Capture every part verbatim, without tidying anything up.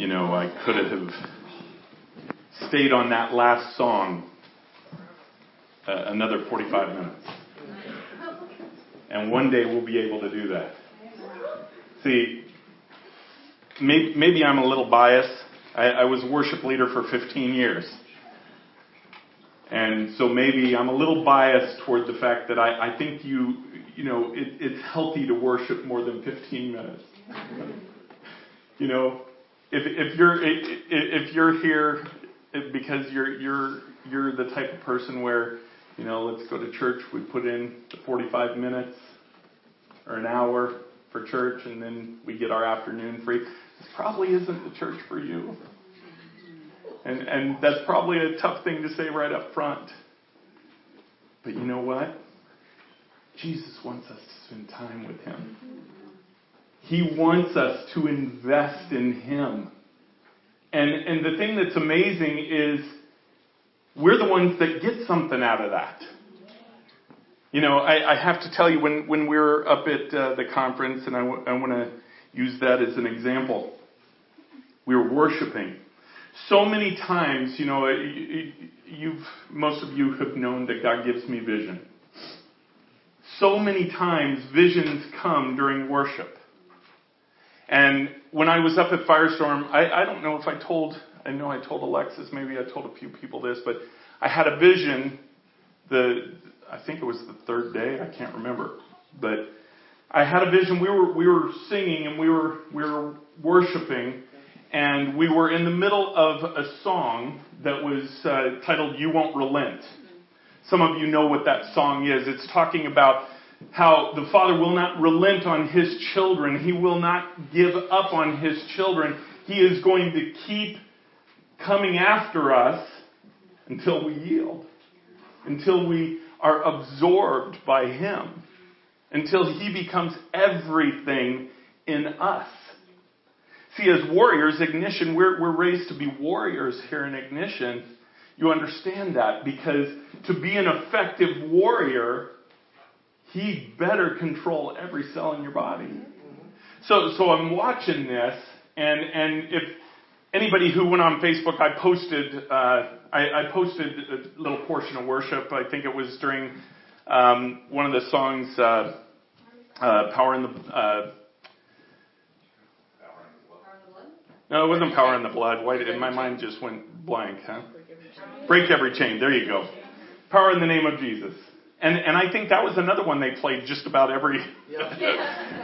you know, I could have stayed on that last song uh, another forty-five minutes. And one day we'll be able to do that. See, may, maybe I'm a little biased. I, I was worship leader for fifteen years. And so maybe I'm a little biased toward the fact that I, I think you, you know, it, it's healthy to worship more than fifteen minutes. You know, if if you're if you're here because you're you're you're the type of person where, you know, let's go to church. We put in the forty-five minutes or an hour for church, and then we get our afternoon free. This probably isn't the church for you. And and that's probably a tough thing to say right up front. But you know what? Jesus wants us to spend time with him. He wants us to invest in him. And and the thing that's amazing is we're the ones that get something out of that. You know, I, I have to tell you, when, when we were up at uh, the conference, and I, w- I want to use that as an example, we were worshiping. So many times, you know, you've most of you have known that God gives me vision. So many times, visions come during worship. And when I was up at Firestorm, I, I don't know if I told, I know I told Alexis, maybe I told a few people this, but I had a vision, the I think it was the third day, I can't remember, but I had a vision. We were we were singing and we were we were worshiping. And we were in the middle of a song that was uh, titled You Won't Relent. Some of you know what that song is. It's talking about how the Father will not relent on his children. He will not give up on his children. He is going to keep coming after us until we yield, until we are absorbed by him, until he becomes everything in us. See, as warriors, Ignition, we're, we're raised to be warriors here in Ignition. You understand that, because to be an effective warrior, he better control every cell in your body. So so I'm watching this, and, and if anybody who went on Facebook, I posted, uh, I, I posted a little portion of worship. I think it was during um, one of the songs, uh, uh, Power in the... Uh, No, it wasn't Power in the Blood. Why did, my mind just went blank, huh? Break Every Chain. There you go. Power in the Name of Jesus. And and I think that was another one they played just about every...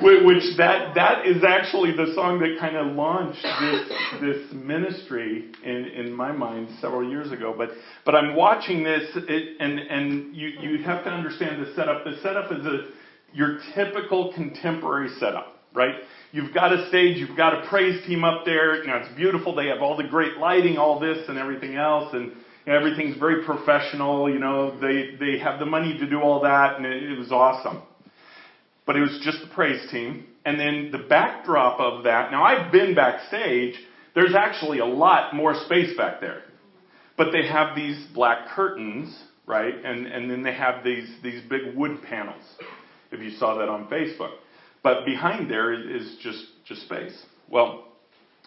which that that is actually the song that kind of launched this this ministry in, in my mind several years ago. But but I'm watching this, it, and, and you, you have to understand the setup. The setup is a your typical contemporary setup, right? You've got a stage, you've got a praise team up there, you know, it's beautiful, they have all the great lighting, all this and everything else, and you know, everything's very professional, you know, they, they have the money to do all that, and it, it was awesome. But it was just the praise team, and then the backdrop of that, now I've been backstage, there's actually a lot more space back there, but they have these black curtains, right, and, and then they have these, these big wood panels, if you saw that on Facebook. But behind there is just, just space. Well,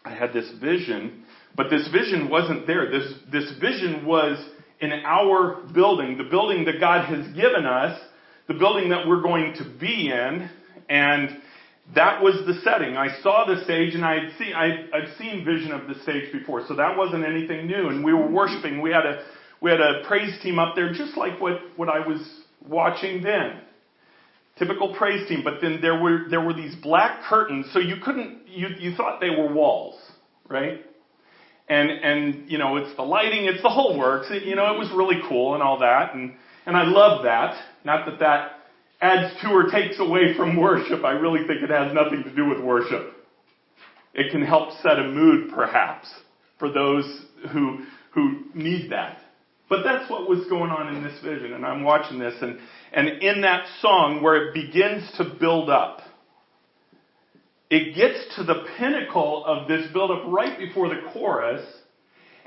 I had this vision, but this vision wasn't there. This, this vision was in our building, the building that God has given us, the building that we're going to be in, and that was the setting. I saw the stage, and I'd see, I, I'd seen vision of the stage before, so that wasn't anything new. And we were worshiping. We had a, we had a praise team up there, just like what, what I was watching then. Typical praise team, but then there were there were these black curtains, so you couldn't you, you thought they were walls, right? And and you know, it's the lighting, it's the whole works. It, you know, it was really cool and all that, and and I love that. Not that that adds to or takes away from worship. I really think it has nothing to do with worship. It can help set a mood, perhaps, for those who who need that. But that's what was going on in this vision, and I'm watching this, and, and in that song where it begins to build up, it gets to the pinnacle of this build-up right before the chorus,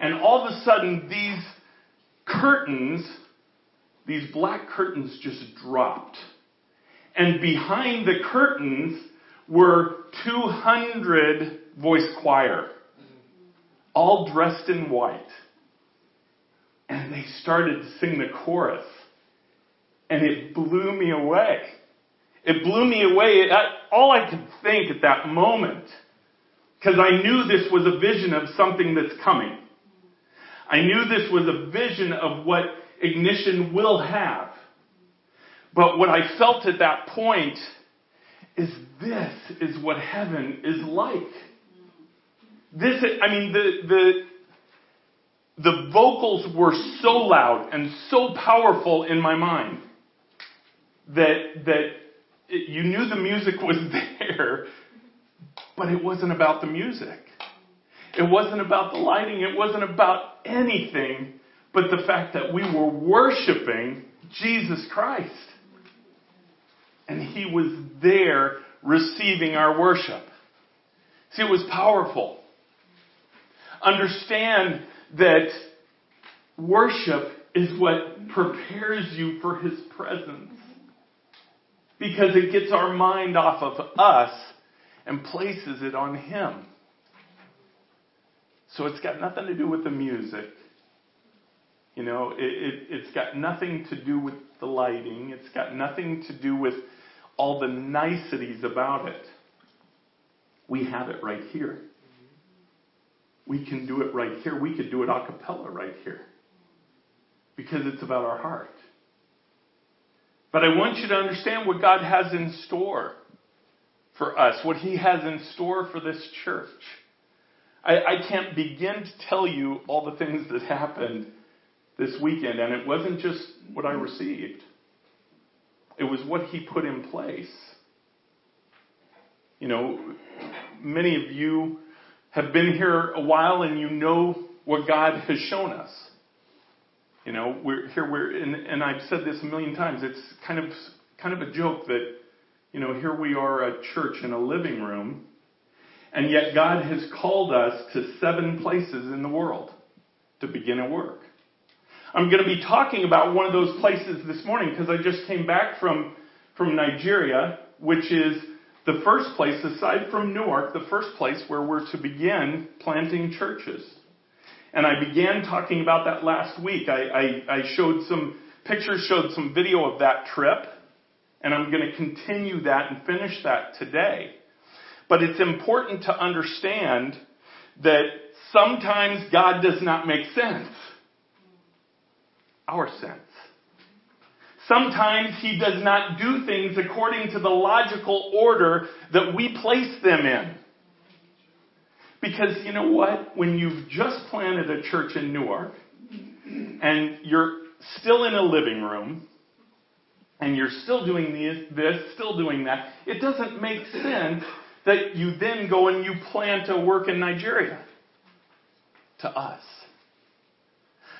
and all of a sudden these curtains, these black curtains just dropped. And behind the curtains were two hundred voice choir all dressed in white. And they started to sing the chorus. And it blew me away. It blew me away. It, I, all I could think at that moment, because I knew this was a vision of something that's coming. I knew this was a vision of what Ignition will have. But what I felt at that point is this is what heaven is like. This, I mean, the, the, the vocals were so loud and so powerful in my mind that, that it, you knew the music was there, but it wasn't about the music. It wasn't about the lighting. It wasn't about anything but the fact that we were worshiping Jesus Christ. And he was there receiving our worship. See, it was powerful. Understand that worship is what prepares you for his presence. Because it gets our mind off of us and places it on him. So it's got nothing to do with the music. You know, it, it, it's got nothing to do with the lighting. It's got nothing to do with all the niceties about it. We have it right here. We can do it right here. We could do it a cappella right here. Because it's about our heart. But I want you to understand what God has in store for us. What he has in store for this church. I, I can't begin to tell you all the things that happened this weekend. And it wasn't just what I received. It was what he put in place. You know, many of you have been here a while and you know what God has shown us. You know, we're here, we're in, and I've said this a million times, it's kind of kind of a joke that, you know, here we are a church in a living room, and yet God has called us to seven places in the world to begin a work. I'm going to be talking about one of those places this morning because I just came back from, from Nigeria, which is the first place, aside from Newark, the first place where we're to begin planting churches. And I began talking about that last week. I, I, I showed some pictures, showed some video of that trip, and I'm going to continue that and finish that today. But it's important to understand that sometimes God does not make sense. Our sense. Sometimes he does not do things according to the logical order that we place them in. Because you know what? When you've just planted a church in Newark, and you're still in a living room, and you're still doing this, still doing that, it doesn't make sense that you then go and you plan to work in Nigeria. To us.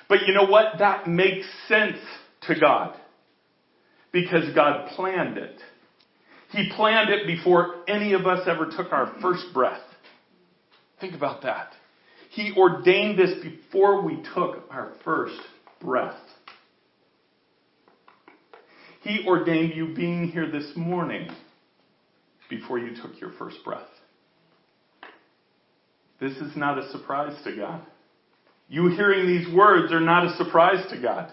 But you know what? That makes sense to God. Because God planned it. He planned it before any of us ever took our first breath. Think about that. He ordained this before we took our first breath. He ordained you being here this morning before you took your first breath. This is not a surprise to God. You hearing these words are not a surprise to God.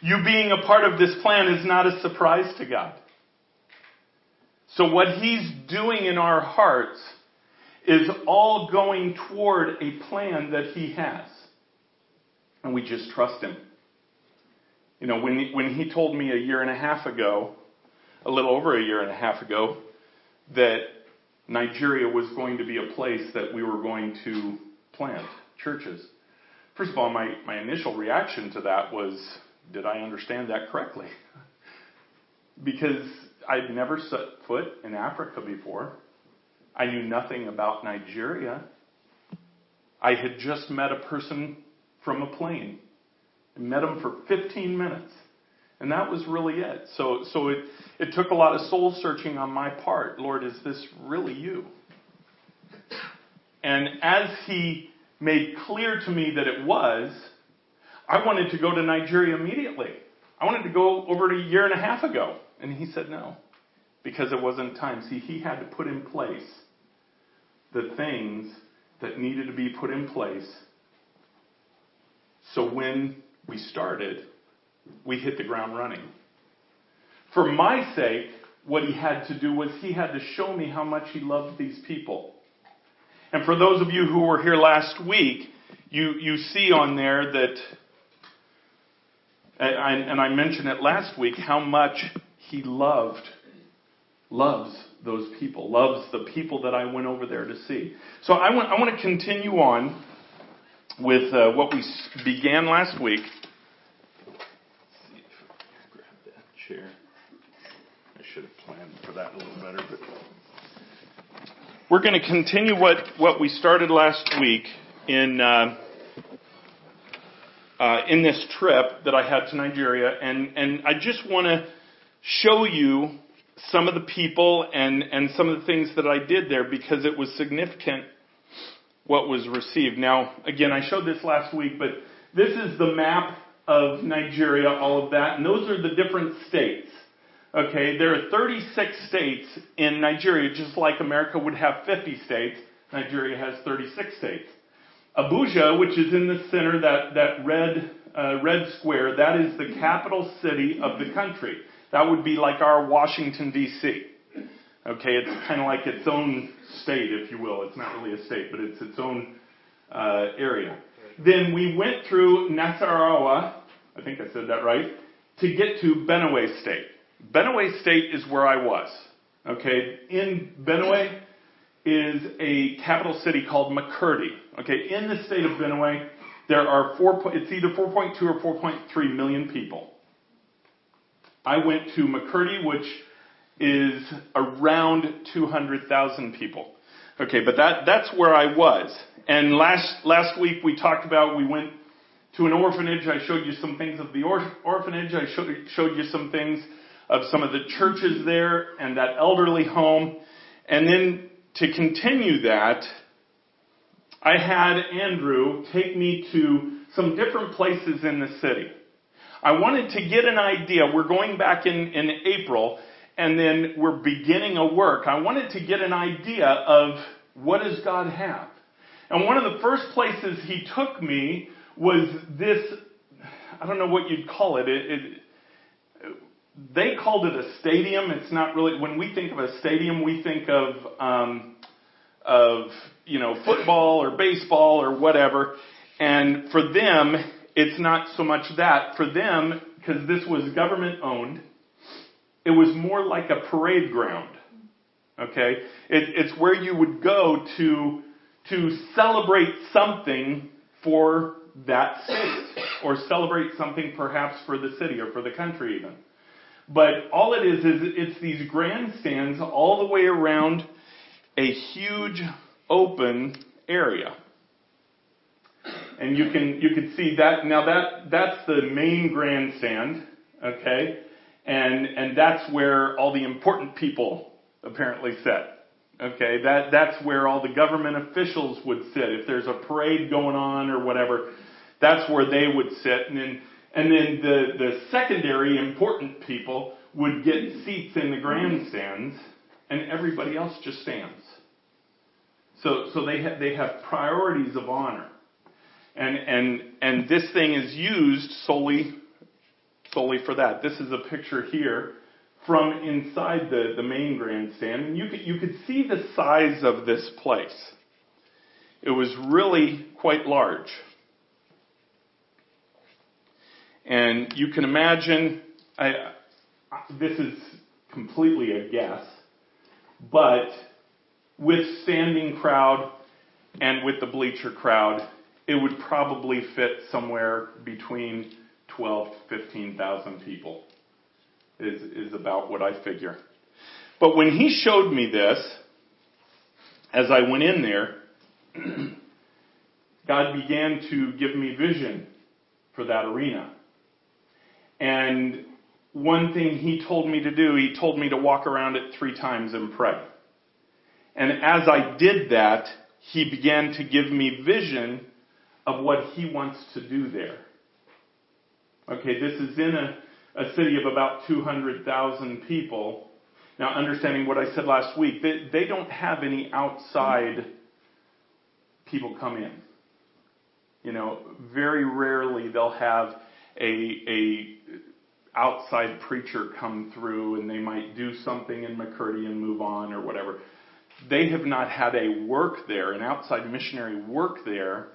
You being a part of this plan is not a surprise to God. So what he's doing in our hearts is all going toward a plan that he has. And we just trust him. You know, when, when he told me a year and a half ago, a little over a year and a half ago, that Nigeria was going to be a place that we were going to plant churches. First of all, my, my initial reaction to that was, did I understand that correctly? Because I'd never set foot in Africa before. I knew nothing about Nigeria. I had just met a person from a plane. I met him for fifteen minutes. And that was really it. So so it, it took a lot of soul searching on my part. Lord, is this really you? And as he made clear to me that it was, I wanted to go to Nigeria immediately. I wanted to go over a year and a half ago. And he said no, because it wasn't time. See, he had to put in place the things that needed to be put in place. So when we started, we hit the ground running. For my sake, what he had to do was he had to show me how much he loved these people. And for those of you who were here last week, you, you see on there that, and I mentioned it last week, how much he loved, loves those people, loves the people that I went over there to see. So I want, I want to continue on with uh, what we began last week. Chair. I should have planned for that a little better, but we're going to continue what, what we started last week in uh, uh, in this trip that I had to Nigeria, and and I just want to show you some of the people and and some of the things that I did there because it was significant what was received. Now, again, I showed this last week, but this is the map of Nigeria, all of that, and those are the different states. Okay, there are thirty-six states in Nigeria, just like America would have fifty states. Nigeria has thirty-six states. Abuja, which is in the center, that that red uh, red square, that is the capital city of the country. That would be like our Washington D C Okay, it's kind of like its own state, if you will. It's not really a state, but it's its own uh, area. Then we went through Nasarawa, I think I said that right, to get to Benue State. Benue State is where I was. Okay, in Benue is a capital city called Makurdi. Okay, in the state of Benue, there are four. It's either four point two or four point three million people. I went to Makurdi, which is around two hundred thousand people. Okay, but that that's where I was. And last last week we talked about, we went to an orphanage. I showed you some things of the or, orphanage. I showed, showed you some things of some of the churches there and that elderly home. And then to continue that, I had Andrew take me to some different places in the city. I wanted to get an idea. We're going back in, in April, and then we're beginning a work. I wanted to get an idea of what does God have. And one of the first places he took me was this, I don't know what you'd call it. It, it. They called it a stadium. It's not really, when we think of a stadium, we think of, um, of you know, football or baseball or whatever. And for them, it's not so much that. For them, because this was government owned, it was more like a parade ground. Okay? It, it's where you would go to... to celebrate something for that state, or celebrate something perhaps for the city or for the country even. But all it is, is it's these grandstands all the way around a huge open area. And you can you can see that, now that that's the main grandstand, okay? And and that's where all the important people apparently sit. Okay, that, that's where all the government officials would sit. If there's a parade going on or whatever, that's where they would sit. And then, and then the, the secondary important people would get seats in the grandstands, and everybody else just stands. So, so they ha- they have priorities of honor, and and and this thing is used solely, solely for that. This is a picture here from inside the, the main grandstand, and you could, you could see the size of this place. It was really quite large. And you can imagine, I, I, this is completely a guess, but with standing crowd and with the bleacher crowd, it would probably fit somewhere between twelve to fifteen thousand people. Is, is about what I figure. But when he showed me this, as I went in there, God began to give me vision for that arena. And one thing he told me to do, he told me to walk around it three times and pray. And as I did that, he began to give me vision of what he wants to do there. Okay, this is in a A city of about two hundred thousand people. Now, understanding what I said last week, they, they don't have any outside people come in. You know, very rarely they'll have a a outside preacher come through and they might do something in Makurdi and move on or whatever. They have not had a work there, an outside missionary work there,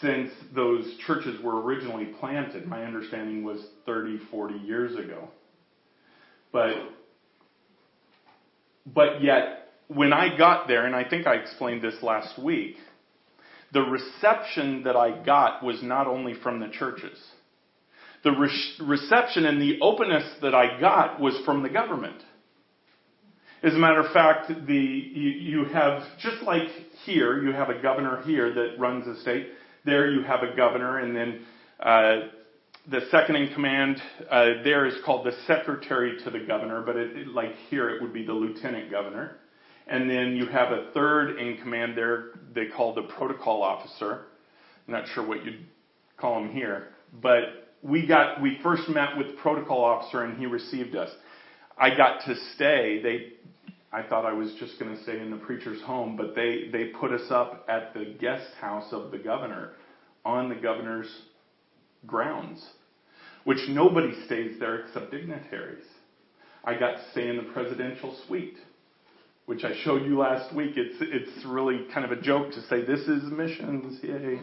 since those churches were originally planted. My understanding was thirty, forty years ago. But, but yet, when I got there, and I think I explained this last week, the reception that I got was not only from the churches. The re- reception and the openness that I got was from the government. As a matter of fact, the you, you have, just like here, you have a governor here that runs the state. There you have a governor, and then uh, the second in command uh, there is called the secretary to the governor, but it, it, like here it would be the lieutenant governor. And then you have a third in command there, they call the protocol officer. I'm not sure what you'd call him here, but we got we first met with the protocol officer and he received us. I got to stay. They, I thought I was just going to stay in the preacher's home, but they, they put us up at the guest house of the governor on the governor's grounds, which nobody stays there except dignitaries. I got to stay in the presidential suite, which I showed you last week. It's it's really kind of a joke to say, this is missions, yay.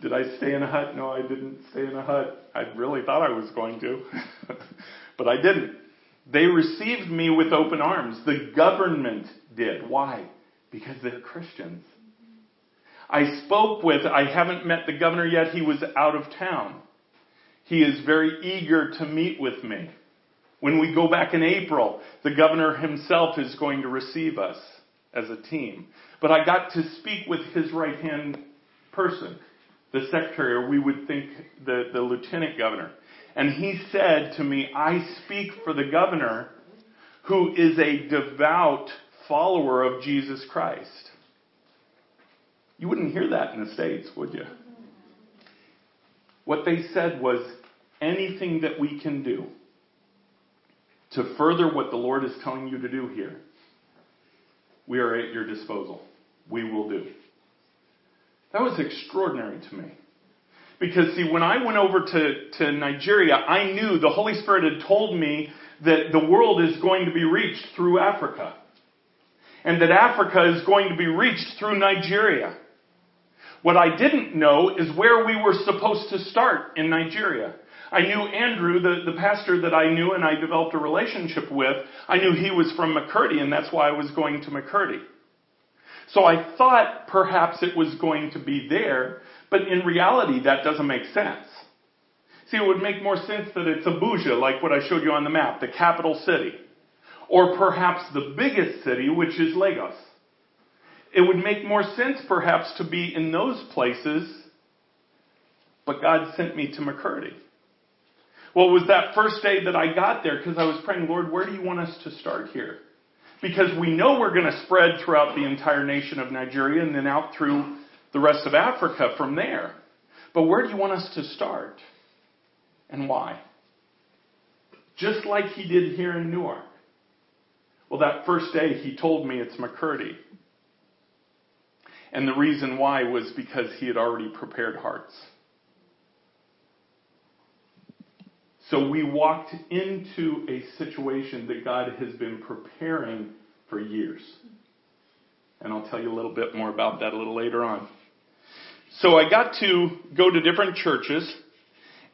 Did I stay in a hut? No, I didn't stay in a hut. I really thought I was going to, but I didn't. They received me with open arms. The government did. Why? Because they're Christians. I spoke with, I haven't met the governor yet. He was out of town. He is very eager to meet with me. When we go back in April, the governor himself is going to receive us as a team. But I got to speak with his right-hand person, the secretary, or we would think the, the lieutenant governor. And he said to me, I speak for the governor who is a devout follower of Jesus Christ. You wouldn't hear that in the States, would you? What they said was, anything that we can do to further what the Lord is telling you to do here, we are at your disposal. We will do. That was extraordinary to me. Because, see, when I went over to, to Nigeria, I knew the Holy Spirit had told me that the world is going to be reached through Africa. And that Africa is going to be reached through Nigeria. What I didn't know is where we were supposed to start in Nigeria. I knew Andrew, the, the pastor that I knew and I developed a relationship with, I knew he was from Makurdi, and that's why I was going to Makurdi. So I thought perhaps it was going to be there, but in reality that doesn't make sense. See, it would make more sense that it's Abuja, like what I showed you on the map, the capital city. Or perhaps the biggest city, which is Lagos. It would make more sense perhaps to be in those places, but God sent me to Makurdi. Well, it was that first day that I got there because I was praying, Lord, where do you want us to start here? Because we know we're going to spread throughout the entire nation of Nigeria and then out through the rest of Africa from there. But where do you want us to start? And why? Just like he did here in Newark. Well, that first day he told me it's Makurdi. And the reason why was because he had already prepared hearts. So we walked into a situation that God has been preparing for years. And I'll tell you a little bit more about that a little later on. So I got to go to different churches.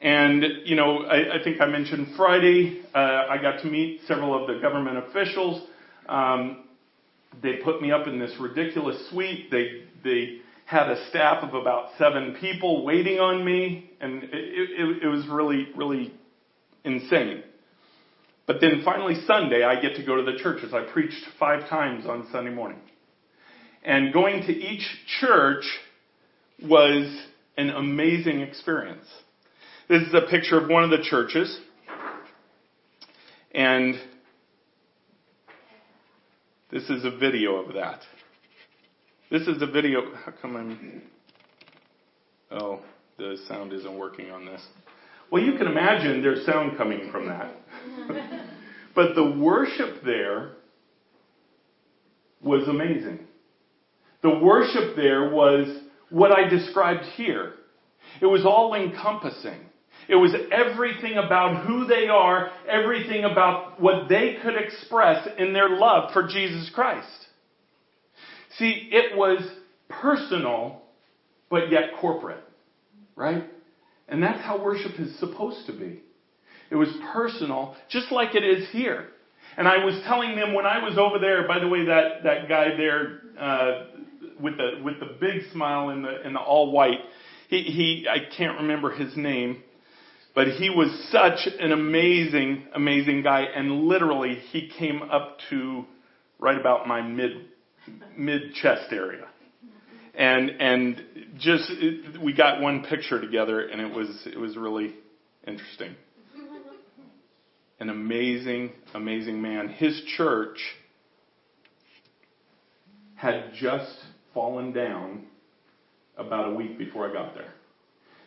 And, you know, I, I think I mentioned Friday, uh, I got to meet several of the government officials. Um, they put me up in this ridiculous suite. They they had a staff of about seven people waiting on me. And it, it, it was really, really insane. But then finally Sunday, I get to go to the churches. I preached five times on Sunday morning. And going to each church was an amazing experience. This is a picture of one of the churches. And this is a video of that. This is a video. How come I'm... Oh, the sound isn't working on this. Well, you can imagine there's sound coming from that. But the worship there was amazing. The worship there was what I described here. It was all-encompassing. It was everything about who they are, everything about what they could express in their love for Jesus Christ. See, it was personal, but yet corporate, right? And that's how worship is supposed to be. It was personal, just like it is here. And I was telling them when I was over there, by the way, that, that guy there uh, with the with the big smile and the, and the all white, he, he I can't remember his name. But he was such an amazing, amazing guy. And literally, he came up to right about my mid, mid-chest area. And and just, it, we got one picture together, and it was it was really interesting. An amazing, amazing man. His church had just fallen down about a week before I got there.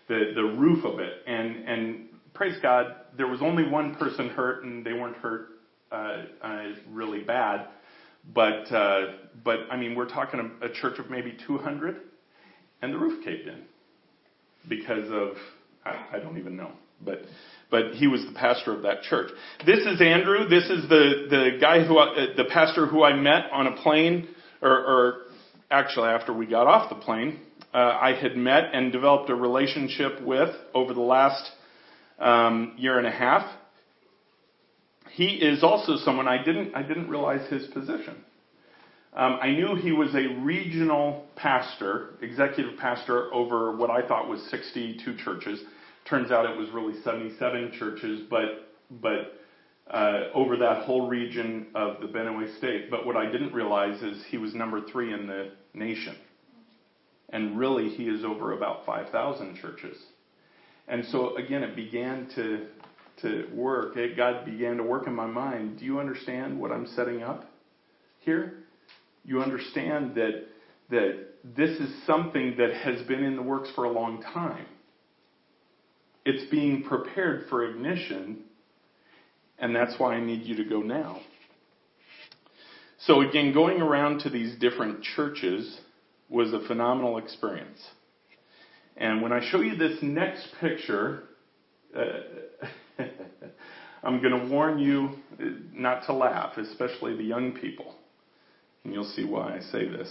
The, the roof of it, and, and praise God, there was only one person hurt, and they weren't hurt uh, uh, really bad, but, uh, but I mean, we're talking a, a church of maybe two hundred, and the roof caved in because of, I, I don't even know, but but he was the pastor of that church. This is Andrew. This is the, the guy who, I, the pastor who I met on a plane, or, or actually after we got off the plane. Uh, I had met and developed a relationship with over the last um, year and a half. He is also someone I didn't I didn't realize his position. Um, I knew he was a regional pastor, executive pastor over what I thought was sixty-two churches. Turns out it was really seventy-seven churches, but but uh, over that whole region of the Benue State. But what I didn't realize is he was number three in the nation. And really, he is over about five thousand churches. And so, again, it began to to work. It, God began to work in my mind. Do you understand what I'm setting up here? You understand that that this is something that has been in the works for a long time. It's being prepared for ignition, and that's why I need you to go now. So, again, going around to these different churches was a phenomenal experience. And when I show you this next picture, uh, I'm going to warn you not to laugh, especially the young people. And you'll see why I say this.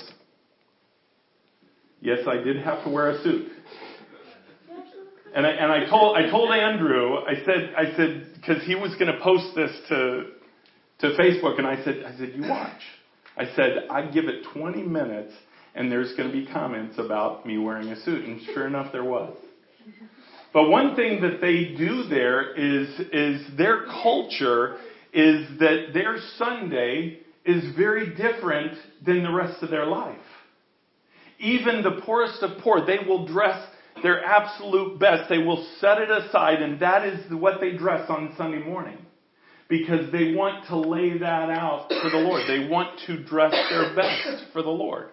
Yes, I did have to wear a suit. And I, and I told I told Andrew, I said I said because he was going to post this to to Facebook, and I said I said you watch. I said I'd give it twenty minutes. And there's going to be comments about me wearing a suit. And sure enough, there was. But one thing that they do there is, is their culture is that their Sunday is very different than the rest of their life. Even the poorest of poor, they will dress their absolute best. They will set it aside, and that is what they dress on Sunday morning. Because they want to lay that out for the Lord. They want to dress their best for the Lord.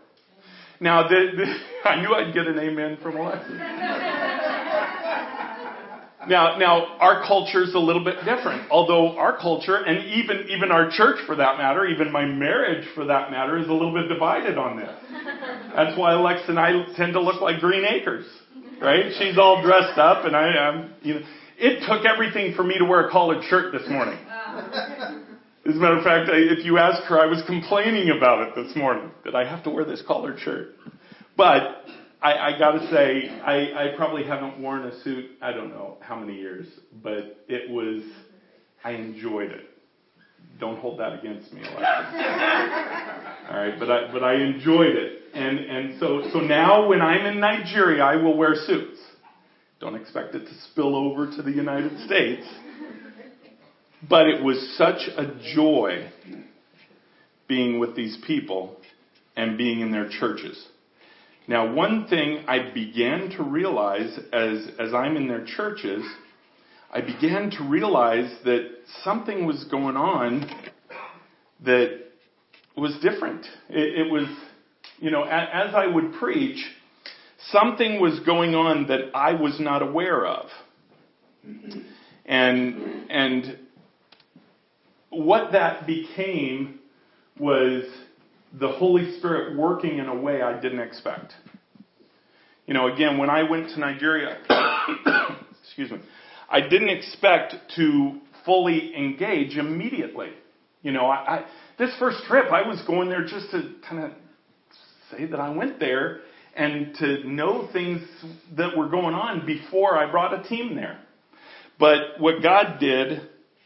Now, the, the, I knew I'd get an amen from Alexis. now, now our culture's a little bit different. Although our culture, and even, even our church for that matter, even my marriage for that matter, is a little bit divided on this. That's why Alexis and I tend to look like Green Acres, right? She's all dressed up, and I am. You know, it took everything for me to wear a collared shirt this morning. As a matter of fact, if you ask her, I was complaining about it this morning, that I have to wear this collared shirt. But I, I got to say, I, I probably haven't worn a suit, I don't know how many years, but it was, I enjoyed it. Don't hold that against me, Alexis. All right, but I, but I enjoyed it. And, and so, so now when I'm in Nigeria, I will wear suits. Don't expect it to spill over to the United States. But it was such a joy being with these people and being in their churches. Now, one thing I began to realize as, as I'm in their churches, I began to realize that something was going on that was different. It, it was, you know, as, as I would preach, something was going on that I was not aware of. And, and, what that became was the Holy Spirit working in a way I didn't expect. You know, again, when I went to Nigeria, excuse me, I didn't expect to fully engage immediately. You know, I, I this first trip, I was going there just to kind of say that I went there and to know things that were going on before I brought a team there. But what God did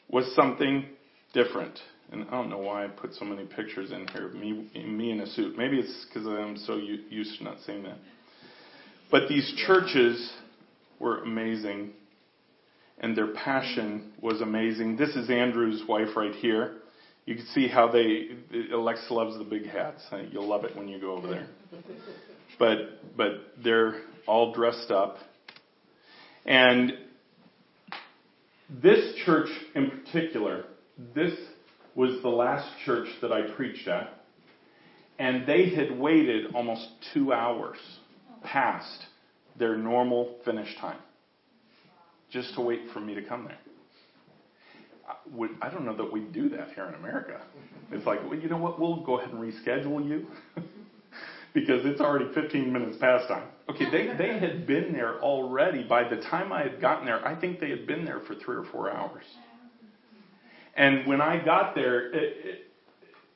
was something different. And I don't know why I put so many pictures in here of me, me in a suit. Maybe it's because I'm so used to not seeing that. But these churches were amazing, and their passion was amazing. This is Andrew's wife right here. You can see how they, Alexis loves the big hats. You'll love it when you go over there. But but they're all dressed up. And this church in particular, this was the last church that I preached at. And they had waited almost two hours past their normal finish time just to wait for me to come there. I don't know that we do that here in America. It's like, well, you know what? We'll go ahead and reschedule you because it's already fifteen minutes past time. Okay, they, they had been there already. By the time I had gotten there, I think they had been there for three or four hours. And when I got there, it,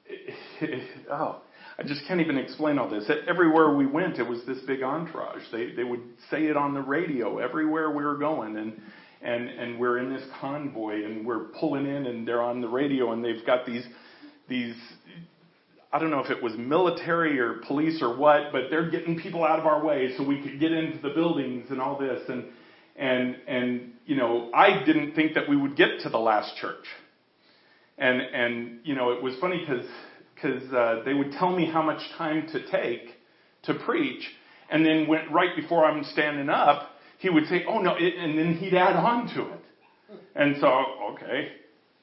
it, it, oh, I just can't even explain all this. Everywhere we went, it was this big entourage. They they would say it on the radio everywhere we were going, and and and we're in this convoy, and we're pulling in, and they're on the radio, and they've got these these. I don't know if it was military or police or what, but they're getting people out of our way so we could get into the buildings and all this, and and and you know, I didn't think that we would get to the last church, and and you know, it was funny because. Because uh, they would tell me how much time to take to preach, and then went right before I'm standing up, he would say, "Oh no," it, and then he'd add on to it. And so, okay,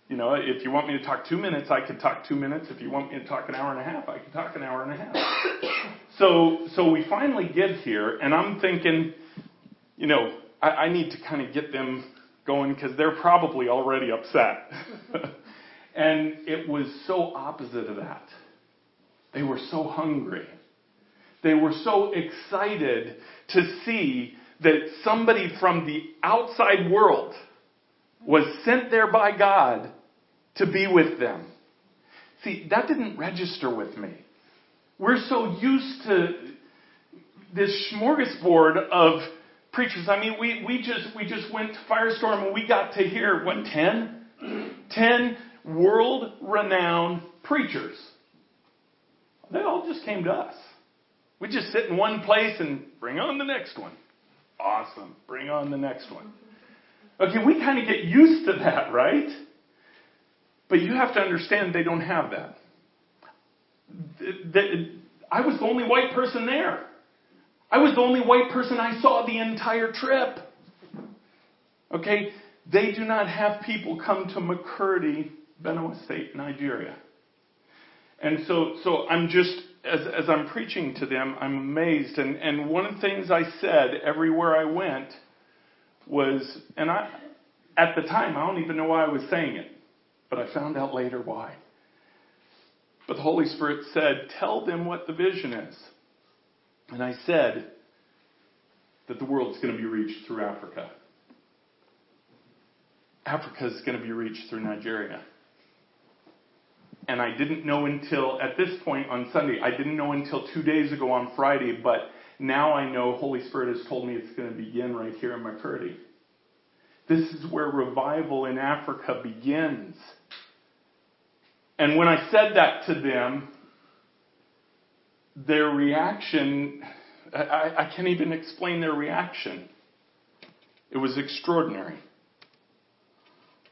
you know, if you want me to talk two minutes, I could talk two minutes. If you want me to talk an hour and a half, I could talk an hour and a half. so, so we finally get here, and I'm thinking, you know, I, I need to kind of get them going because they're probably already upset. And it was so opposite of that. They were so hungry. They were so excited to see that somebody from the outside world was sent there by God to be with them. See, that didn't register with me. We're so used to this smorgasbord of preachers. I mean, we, we just we just went to Firestorm and we got to hear, what, ten? ten world-renowned preachers. They all just came to us. We just sit in one place and bring on the next one. Awesome. Bring on the next one. Okay, we kind of get used to that, right? But you have to understand they don't have that. I was the only white person there. I was the only white person I saw the entire trip. Okay, they do not have people come to Makurdi, Benue State, Nigeria. And so so I'm just, as as I'm preaching to them, I'm amazed. And, and one of the things I said everywhere I went was, and I at the time, I don't even know why I was saying it, but I found out later why. But the Holy Spirit said, tell them what the vision is. And I said that the world's going to be reached through Africa. Africa is going to be reached through Nigeria. And I didn't know until, at this point on Sunday, I didn't know until two days ago on Friday, but now I know Holy Spirit has told me it's going to begin right here in Makurdi. This is where revival in Africa begins. And when I said that to them, their reaction, I, I can't even explain their reaction. It was extraordinary.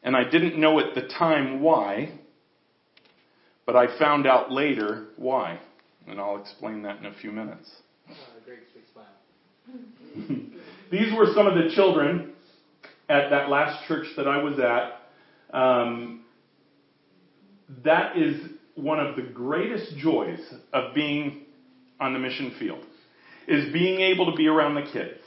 And I didn't know at the time why, but I found out later why. And I'll explain that in a few minutes. These were some of the children at that last church that I was at. Um, that is one of the greatest joys of being on the mission field, is being able to be around the kids.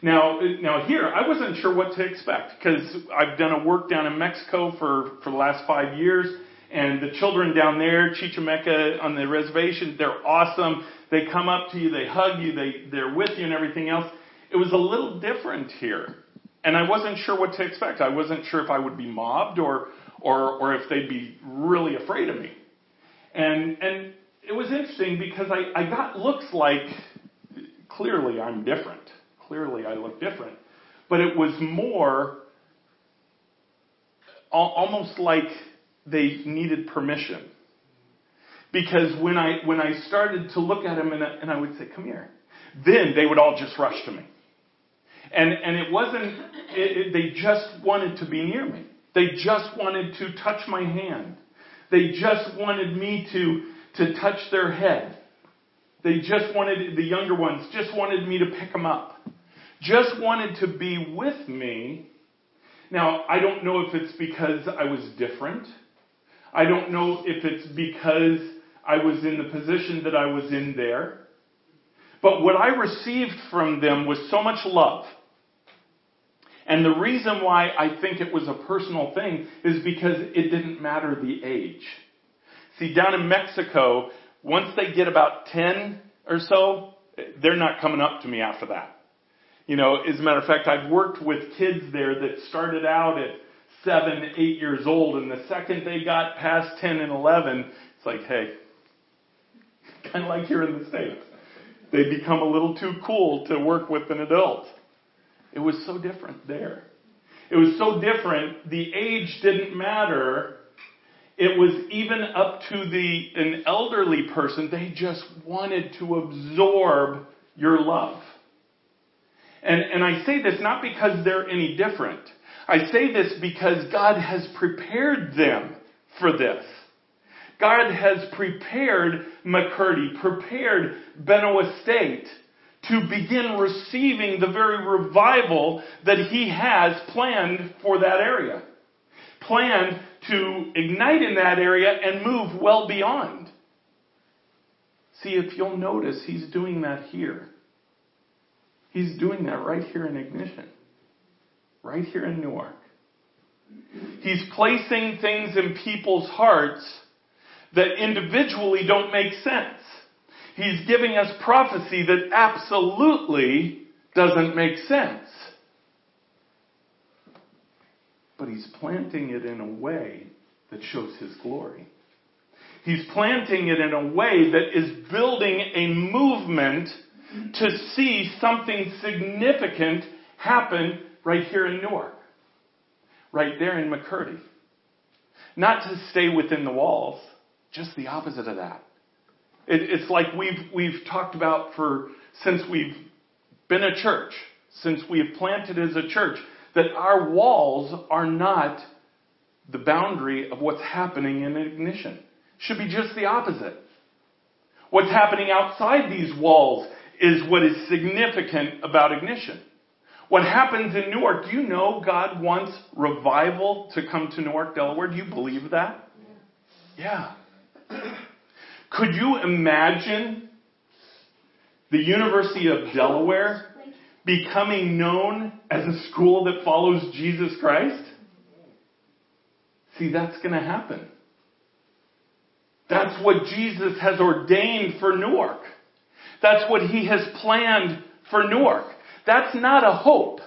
Now, now here, I wasn't sure what to expect because I've done a work down in Mexico for, for the last five years, And the children down there, Chichimeca on the reservation, they're awesome. They come up to you, they hug you, they, they're with you and everything else. It was a little different here. And I wasn't sure what to expect. I wasn't sure if I would be mobbed or or, or if they'd be really afraid of me. And and it was interesting because I, I got looks like, clearly I'm different. Clearly I look different. But it was more almost like they needed permission. Because when I when I started to look at them and I, and I would say, come here, then they would all just rush to me. And and it wasn't, it, it, they just wanted to be near me. They just wanted to touch my hand. They just wanted me to, to touch their head. They just wanted, the younger ones just wanted me to pick them up. Just wanted to be with me. Now, I don't know if it's because I was different. I don't know if it's because I was in the position that I was in there. But what I received from them was so much love. And the reason why I think it was a personal thing is because it didn't matter the age. See, down in Mexico, once they get about ten or so, they're not coming up to me after that. You know, as a matter of fact, I've worked with kids there that started out at seven, eight years old, and the second they got past ten and eleven, it's like, hey, kind of like here in the States. They become a little too cool to work with an adult. It was so different there. It was so different. The age didn't matter. It was even up to the an elderly person. They just wanted to absorb your love. And, and I say this not because they're any different. I say this because God has prepared them for this. God has prepared Makurdi, prepared Benue State to begin receiving the very revival that He has planned for that area. Planned to ignite in that area and move well beyond. See, if you'll notice, He's doing that here. He's doing that right here in Ignition. Right here in Newark. He's placing things in people's hearts that individually don't make sense. He's giving us prophecy that absolutely doesn't make sense. But He's planting it in a way that shows His glory. He's planting it in a way that is building a movement to see something significant happen right here in Newark. Right there in Makurdi. Not to stay within the walls. Just the opposite of that. It, it's like we've we've talked about for since we've been a church, since we've planted as a church, that our walls are not the boundary of what's happening in Ignition. Should be just the opposite. What's happening outside these walls is what is significant about Ignition. What happens in Newark, do you know God wants revival to come to Newark, Delaware? Do you believe that? Yeah. Could you imagine the University of Delaware becoming known as a school that follows Jesus Christ? See, that's going to happen. That's what Jesus has ordained for Newark. That's what He has planned for Newark. That's not a hope.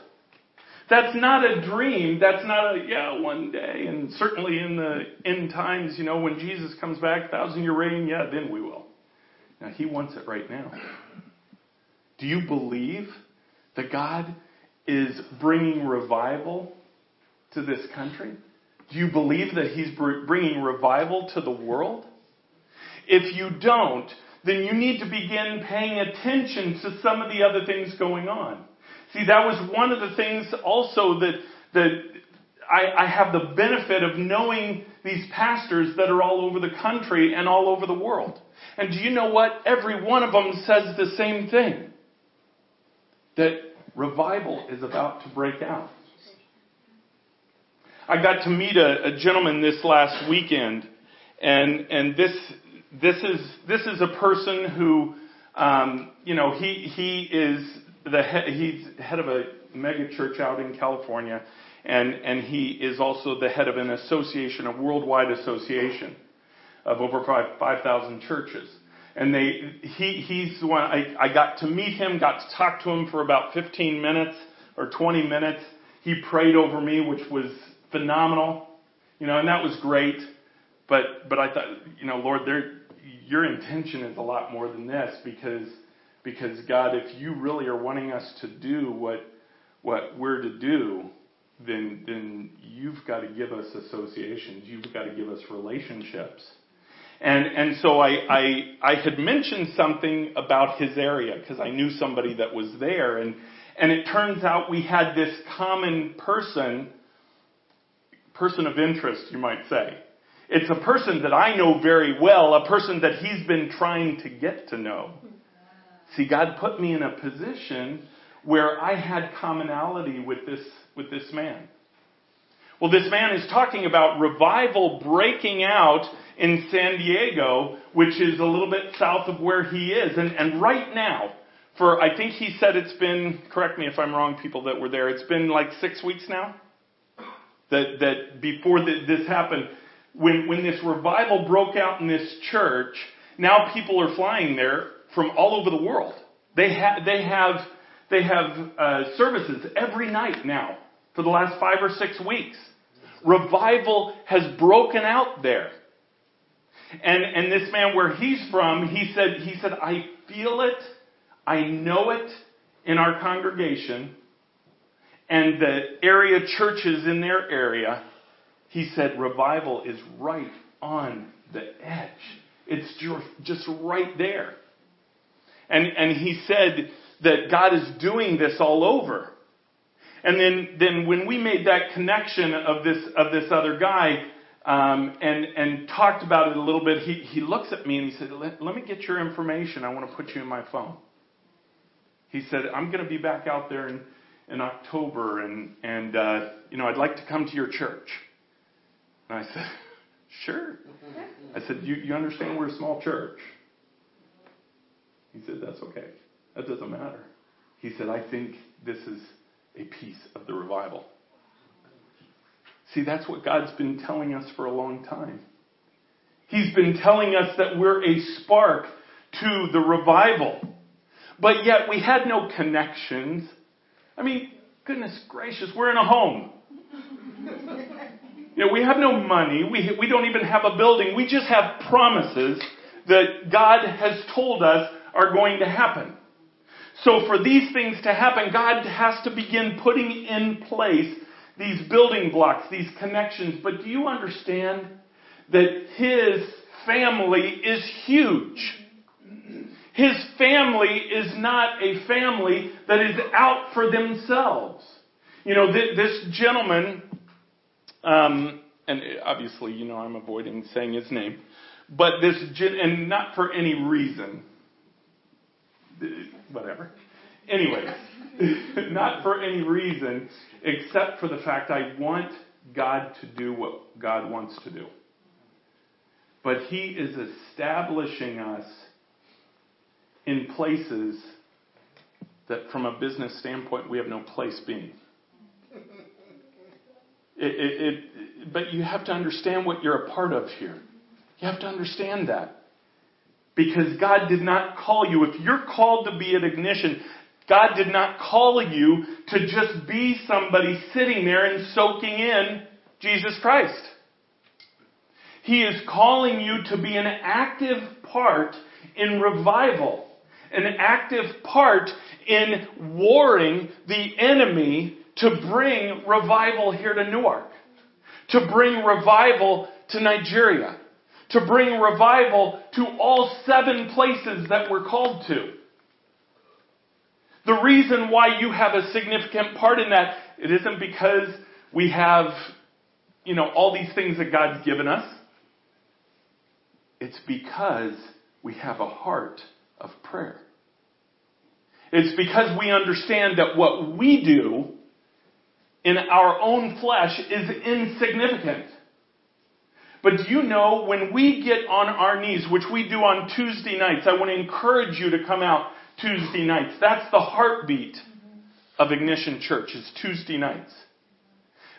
That's not a dream. That's not a, yeah, one day. And certainly in the end times, you know, when Jesus comes back, thousand-year reign, yeah, then we will. Now, He wants it right now. Do you believe that God is bringing revival to this country? Do you believe that He's bringing revival to the world? If you don't, then you need to begin paying attention to some of the other things going on. See, that was one of the things also that that I, I have the benefit of knowing these pastors that are all over the country and all over the world. And do you know what? Every one of them says the same thing. That revival is about to break out. I got to meet a, a gentleman this last weekend, and and this this is this is a person who um, you know he he is. The head, he's head of a mega church out in California, and, and he is also the head of an association, a worldwide association of over five thousand churches. And they, he, he's the one, I, I got to meet him, got to talk to him for about fifteen minutes or twenty minutes. He prayed over me, which was phenomenal, you know, and that was great. But, but I thought, you know, Lord, there, your intention is a lot more than this, because, because God, if you really are wanting us to do what, what we're to do, then, then you've got to give us associations. You've got to give us relationships. And and so I, I I had mentioned something about his area because I knew somebody that was there, and and it turns out we had this common person person of interest, you might say. It's a person that I know very well, a person that he's been trying to get to know. See, God put me in a position where I had commonality with this with this man. Well, this man is talking about revival breaking out in San Diego, which is a little bit south of where he is. And, and right now, for I think he said it's been, correct me if I'm wrong, people that were there, it's been like six weeks now that, that before the, this happened, when, when this revival broke out in this church, now people are flying there from all over the world. They, ha- they have, they have uh, services every night now for the last five or six weeks. Revival has broken out there. And and this man where he's from, he said, he said, I feel it, I know it in our congregation, and the area churches in their area, he said, revival is right on the edge. It's just right there. And and he said that God is doing this all over. And then, then when we made that connection of this of this other guy, Um, and, and talked about it a little bit, he, he looks at me and he said, let, let me get your information. I want to put you in my phone. He said, I'm going to be back out there in, in October and, and, uh, you know, I'd like to come to your church. And I said, sure. I said, you, you understand we're a small church? He said, that's okay. That doesn't matter. He said, I think this is a piece of the revival. See, that's what God's been telling us for a long time. He's been telling us that we're a spark to the revival. But yet we had no connections. I mean, goodness gracious, we're in a home. You know, we have no money. We, we don't even have a building. We just have promises that God has told us are going to happen. So for these things to happen, God has to begin putting in place these building blocks, these connections. But do you understand that his family is huge? His family is not a family that is out for themselves. You know, th- this gentleman, um, and obviously, you know, I'm avoiding saying his name, but this, gen- and not for any reason, whatever. Anyways, not for any reason, except for the fact I want God to do what God wants to do. But he is establishing us in places that from a business standpoint we have no place being. It, it, it, but you have to understand what you're a part of here. You have to understand that. Because God did not call you. If you're called to be at Ignition, God did not call you to just be somebody sitting there and soaking in Jesus Christ. He is calling you to be an active part in revival, an active part in warring the enemy to bring revival here to Newark, to bring revival to Nigeria, to bring revival to all seven places that we're called to. The reason why you have a significant part in that, it isn't because we have, you know, all these things that God's given us. It's because we have a heart of prayer. It's because we understand that what we do in our own flesh is insignificant. But do you know, when we get on our knees, which we do on Tuesday nights, I want to encourage you to come out Tuesday nights. That's the heartbeat of Ignition Church, is Tuesday nights.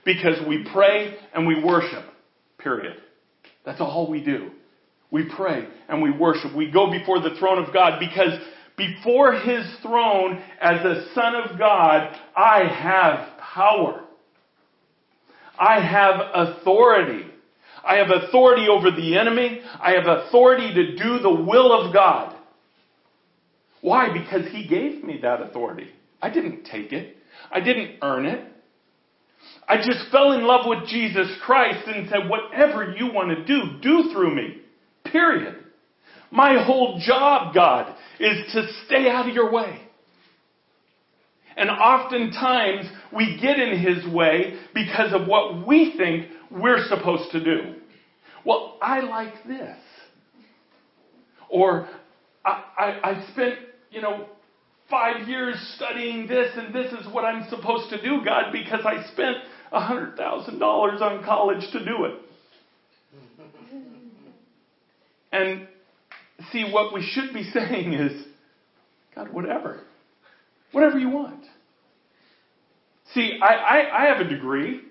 because we pray and we worship, period. That's all we do. We pray and we worship. We go before the throne of God because before his throne as a son of God, I have power. I have authority. I have authority over the enemy. I have authority to do the will of God. Why? Because he gave me that authority. I didn't take it. I didn't earn it. I just fell in love with Jesus Christ and said, whatever you want to do, do through me. Period. My whole job, God, is to stay out of your way. And oftentimes we get in his way because of what we think we're supposed to do. Well, I like this. Or I, I, I spent, you know, five years studying this, and this is what I'm supposed to do, God, because I spent one hundred thousand dollars on college to do it. And see, what we should be saying is, God, whatever. Whatever you want. See, I, I, I have a degree.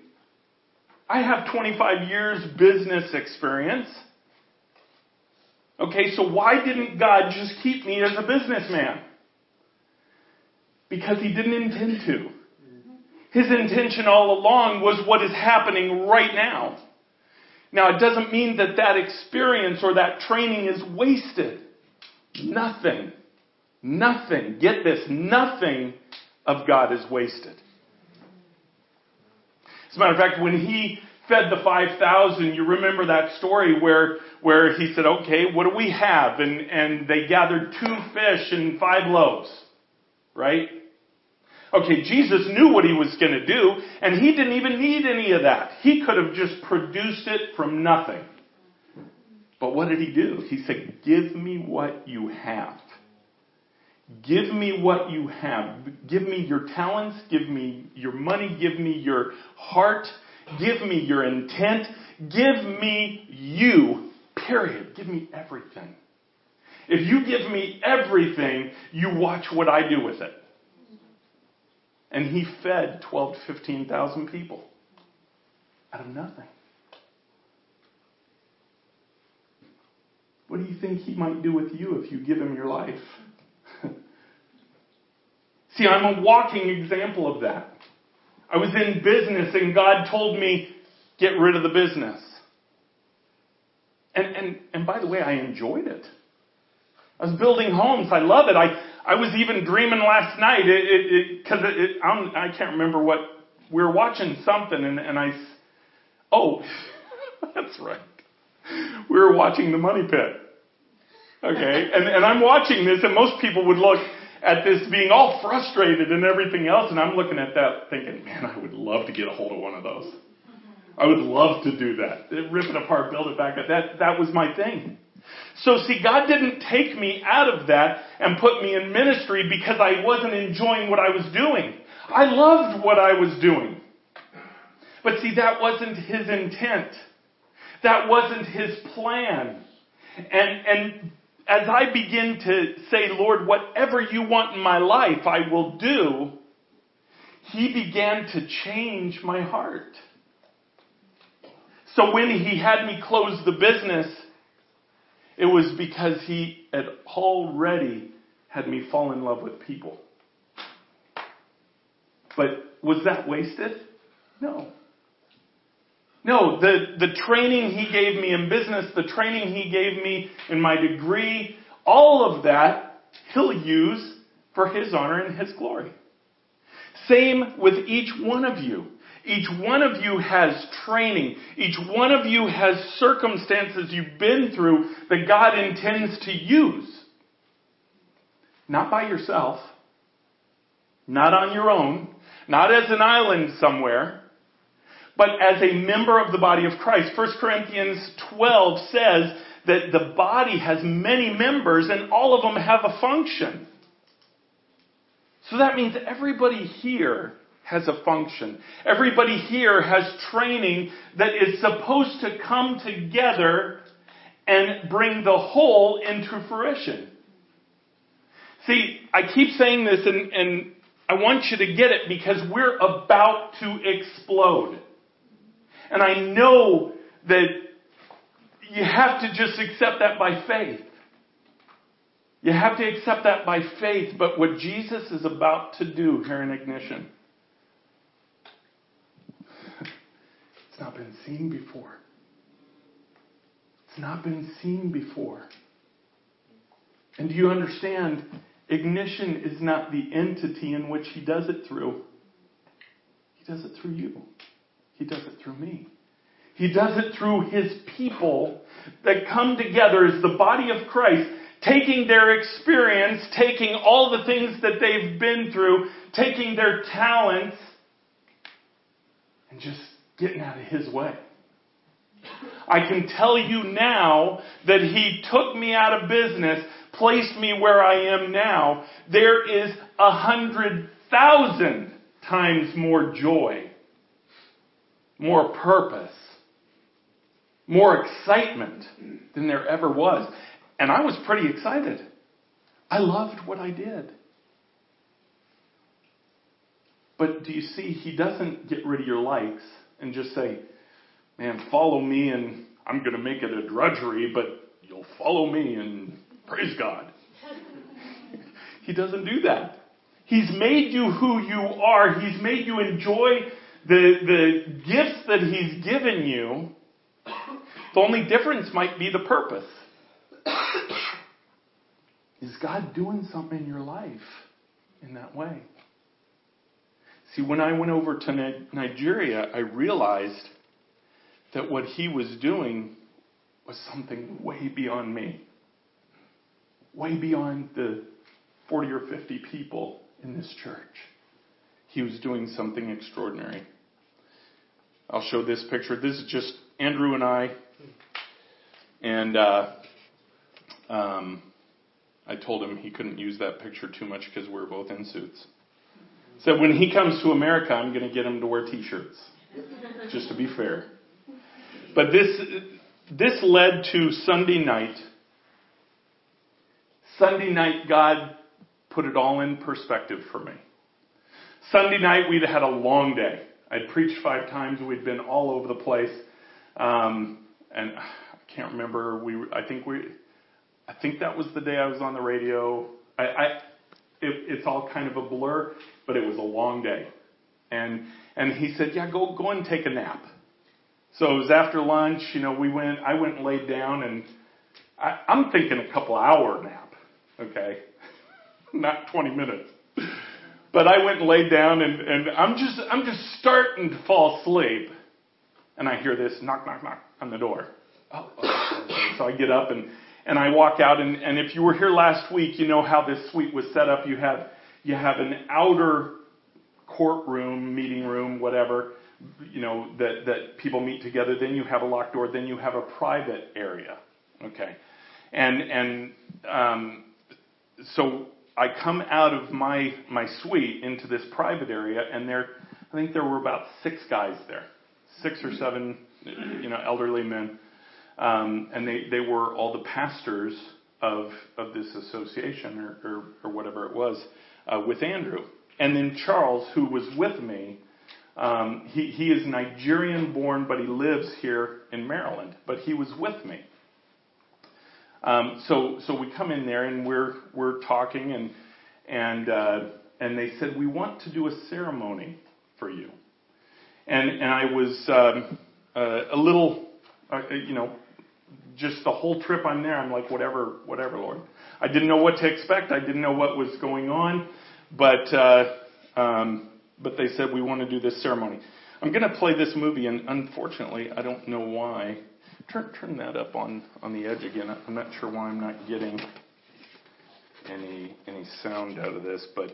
I have twenty-five years business experience. Okay, so why didn't God just keep me as a businessman? Because he didn't intend to. His intention all along was what is happening right now. Now, it doesn't mean that that experience or that training is wasted. Nothing. Nothing, get this, nothing of God is wasted. As a matter of fact, when he fed the five thousand, you remember that story where where he said, okay, what do we have? And, and they gathered two fish and five loaves, right? Okay, Jesus knew what he was going to do, and he didn't even need any of that. He could have just produced it from nothing. But what did he do? He said, give me what you have. Give me what you have. Give me your talents. Give me your money. Give me your heart. Give me your intent. Give me you, period. Give me everything. If you give me everything, you watch what I do with it. And he fed twelve to fifteen thousand people out of nothing. What do you think he might do with you if you give him your life? See, I'm a walking example of that. I was in business and God told me, get rid of the business. And and and by the way, I enjoyed it. I was building homes. I love it. I, I was even dreaming last night because it, it, it, it, I can't remember what. We were watching something and, and I... Oh, that's right. We were watching The Money Pit. Okay, and, and I'm watching this and most people would look at this being all frustrated and everything else, and I'm looking at that thinking, man, I would love to get a hold of one of those. I would love to do that. Rip it apart, build it back up. That, that was my thing. So see, God didn't take me out of that and put me in ministry because I wasn't enjoying what I was doing. I loved what I was doing. But see, that wasn't his intent. That wasn't his plan. And, and, as I begin to say, Lord, whatever you want in my life, I will do, he began to change my heart. So when he had me close the business, it was because he had already had me fall in love with people. But was that wasted? No. No, the, the training he gave me in business, the training he gave me in my degree, all of that he'll use for his honor and his glory. Same with each one of you. Each one of you has training. Each one of you has circumstances you've been through that God intends to use. Not by yourself. Not on your own. Not as an island somewhere. But as a member of the body of Christ. First Corinthians twelve says that the body has many members and all of them have a function. So that means everybody here has a function. Everybody here has training that is supposed to come together and bring the whole into fruition. See, I keep saying this and, and I want you to get it because we're about to explode. And I know that you have to just accept that by faith. You have to accept that by faith. But what Jesus is about to do here in Ignition, it's not been seen before. It's not been seen before. And do you understand? Ignition is not the entity in which he does it through. He does it through you. He does it through me. He does it through his people that come together as the body of Christ, taking their experience, taking all the things that they've been through, taking their talents, and just getting out of his way. I can tell you now that he took me out of business, placed me where I am now. There is a hundred thousand times more joy, more purpose, more excitement than there ever was. And I was pretty excited. I loved what I did. But do you see, he doesn't get rid of your likes and just say, man, follow me and I'm going to make it a drudgery, but you'll follow me and praise God. He doesn't do that. He's made you who you are. He's made you enjoy the, the gifts that he's given you. The only difference might be the purpose. Is God doing something in your life in that way? See, when I went over to Nigeria, I realized that what he was doing was something way beyond me. Way beyond the forty or fifty people in this church. He was doing something extraordinary. I'll show this picture. This is just Andrew and I. And uh, um, I told him he couldn't use that picture too much because we were both in suits. So when he comes to America, I'm going to get him to wear T-shirts. Just to be fair. But this this led to Sunday night. Sunday night, God put it all in perspective for me. Sunday night, we'd had a long day. I'd preached five times. We'd been all over the place, um, and I can't remember. We, I think we, I think that was the day I was on the radio. I, I it, it's all kind of a blur, but it was a long day. And and he said, "Yeah, go go and take a nap." So it was after lunch, you know, we went, I went and laid down, and I, I'm thinking a couple hour nap, okay? Not twenty minutes. But I went and laid down, and, and I'm just, I'm just starting to fall asleep. And I hear this knock, knock, knock on the door. Oh, okay. So I get up, and, and I walk out, and, and if you were here last week, you know how this suite was set up. You have, you have an outer courtroom, meeting room, whatever, you know, that, that people meet together, then you have a locked door, then you have a private area, okay? And and um, so I come out of my, my suite into this private area, and there, I think there were about six guys there, six or seven, you know, elderly men, um, and they, they were all the pastors of of this association, or, or, or whatever it was, uh, with Andrew. And then Charles, who was with me, Um, he, he is Nigerian born, but he lives here in Maryland, but he was with me. Um, so, so we come in there and we're, we're talking and, and, uh, and they said, we want to do a ceremony for you. And, and I was, um, uh, a little, uh, you know, just the whole trip I'm there, I'm like, whatever, whatever, Lord. I didn't know what to expect. I didn't know what was going on, but, uh, um, But they said, we want to do this ceremony. I'm going to play this movie, and unfortunately, I don't know why. Turn turn that up on, on the edge again. I'm not sure why I'm not getting any any sound out of this, but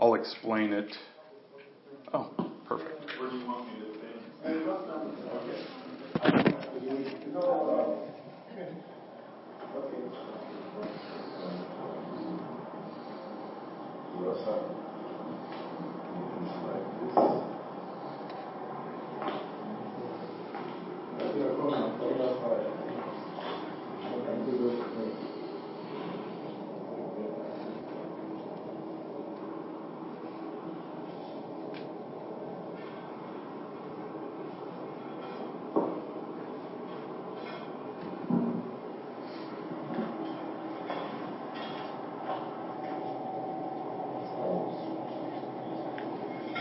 I'll explain it. Oh, perfect. Where do you want me to say? Okay. Okay.